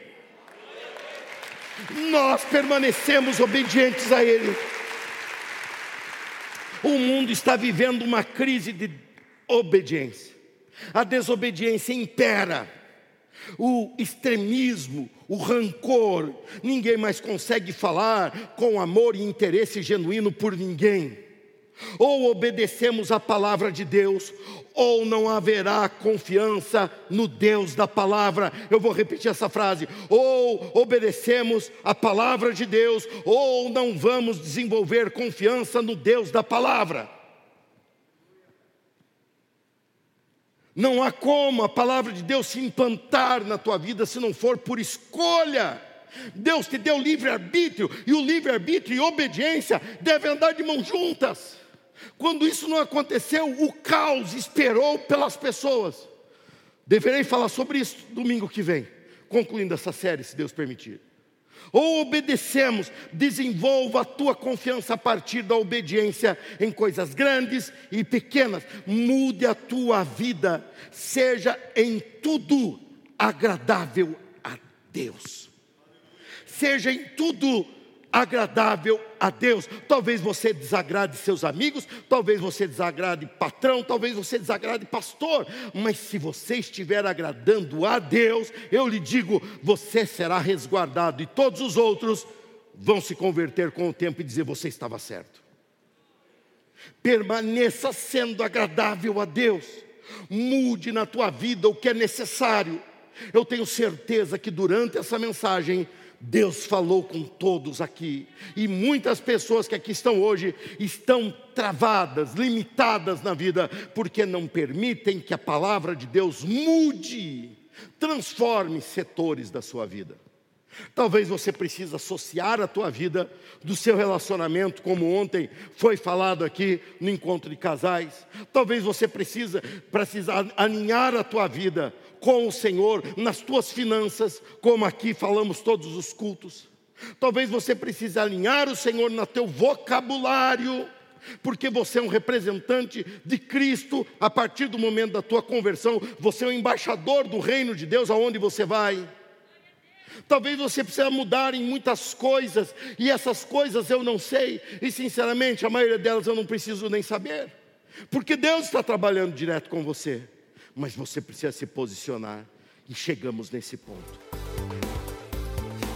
Nós permanecemos obedientes a Ele. O mundo está vivendo uma crise de obediência. A desobediência impera. O extremismo, o rancor, ninguém mais consegue falar com amor e interesse genuíno por ninguém. Ou obedecemos a palavra de Deus, ou não haverá confiança no Deus da palavra. Eu vou repetir essa frase: ou obedecemos a palavra de Deus, ou não vamos desenvolver confiança no Deus da palavra. Não há como a palavra de Deus se implantar na tua vida se não for por escolha. Deus te deu livre-arbítrio, e o livre-arbítrio e obediência devem andar de mãos juntas. Quando isso não aconteceu, o caos esperou pelas pessoas. Deverei falar sobre isso domingo que vem, concluindo essa série, se Deus permitir. Ou obedecemos, desenvolva a tua confiança a partir da obediência em coisas grandes e pequenas. Mude a tua vida, seja em tudo agradável a Deus. Seja em tudo agradável a Deus. Talvez você desagrade seus amigos, talvez você desagrade patrão, talvez você desagrade pastor, mas se você estiver agradando a Deus, eu lhe digo, você será resguardado, e todos os outros vão se converter com o tempo e dizer: você estava certo. Permaneça sendo agradável a Deus. Mude na tua vida o que é necessário. Eu tenho certeza que durante essa mensagem Deus falou com todos aqui, e muitas pessoas que aqui estão hoje estão travadas, limitadas na vida, porque não permitem que a palavra de Deus mude, transforme setores da sua vida. Talvez você precise associar a tua vida do seu relacionamento, como ontem foi falado aqui no encontro de casais. Talvez você precise, precise alinhar a tua vida com o Senhor nas tuas finanças, como aqui falamos todos os cultos. Talvez você precise alinhar o Senhor no teu vocabulário, porque você é um representante de Cristo. A partir do momento da tua conversão, você é um embaixador do reino de Deus aonde você vai. Talvez você precise mudar em muitas coisas, e essas coisas eu não sei, e sinceramente a maioria delas eu não preciso nem saber, porque Deus está trabalhando direto com você, mas você precisa se posicionar, e chegamos nesse ponto.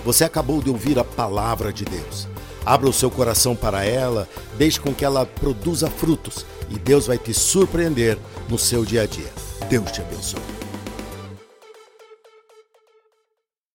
Você acabou de ouvir a palavra de Deus. Abra o seu coração para ela, deixe com que ela produza frutos, e Deus vai te surpreender no seu dia a dia. Deus te abençoe.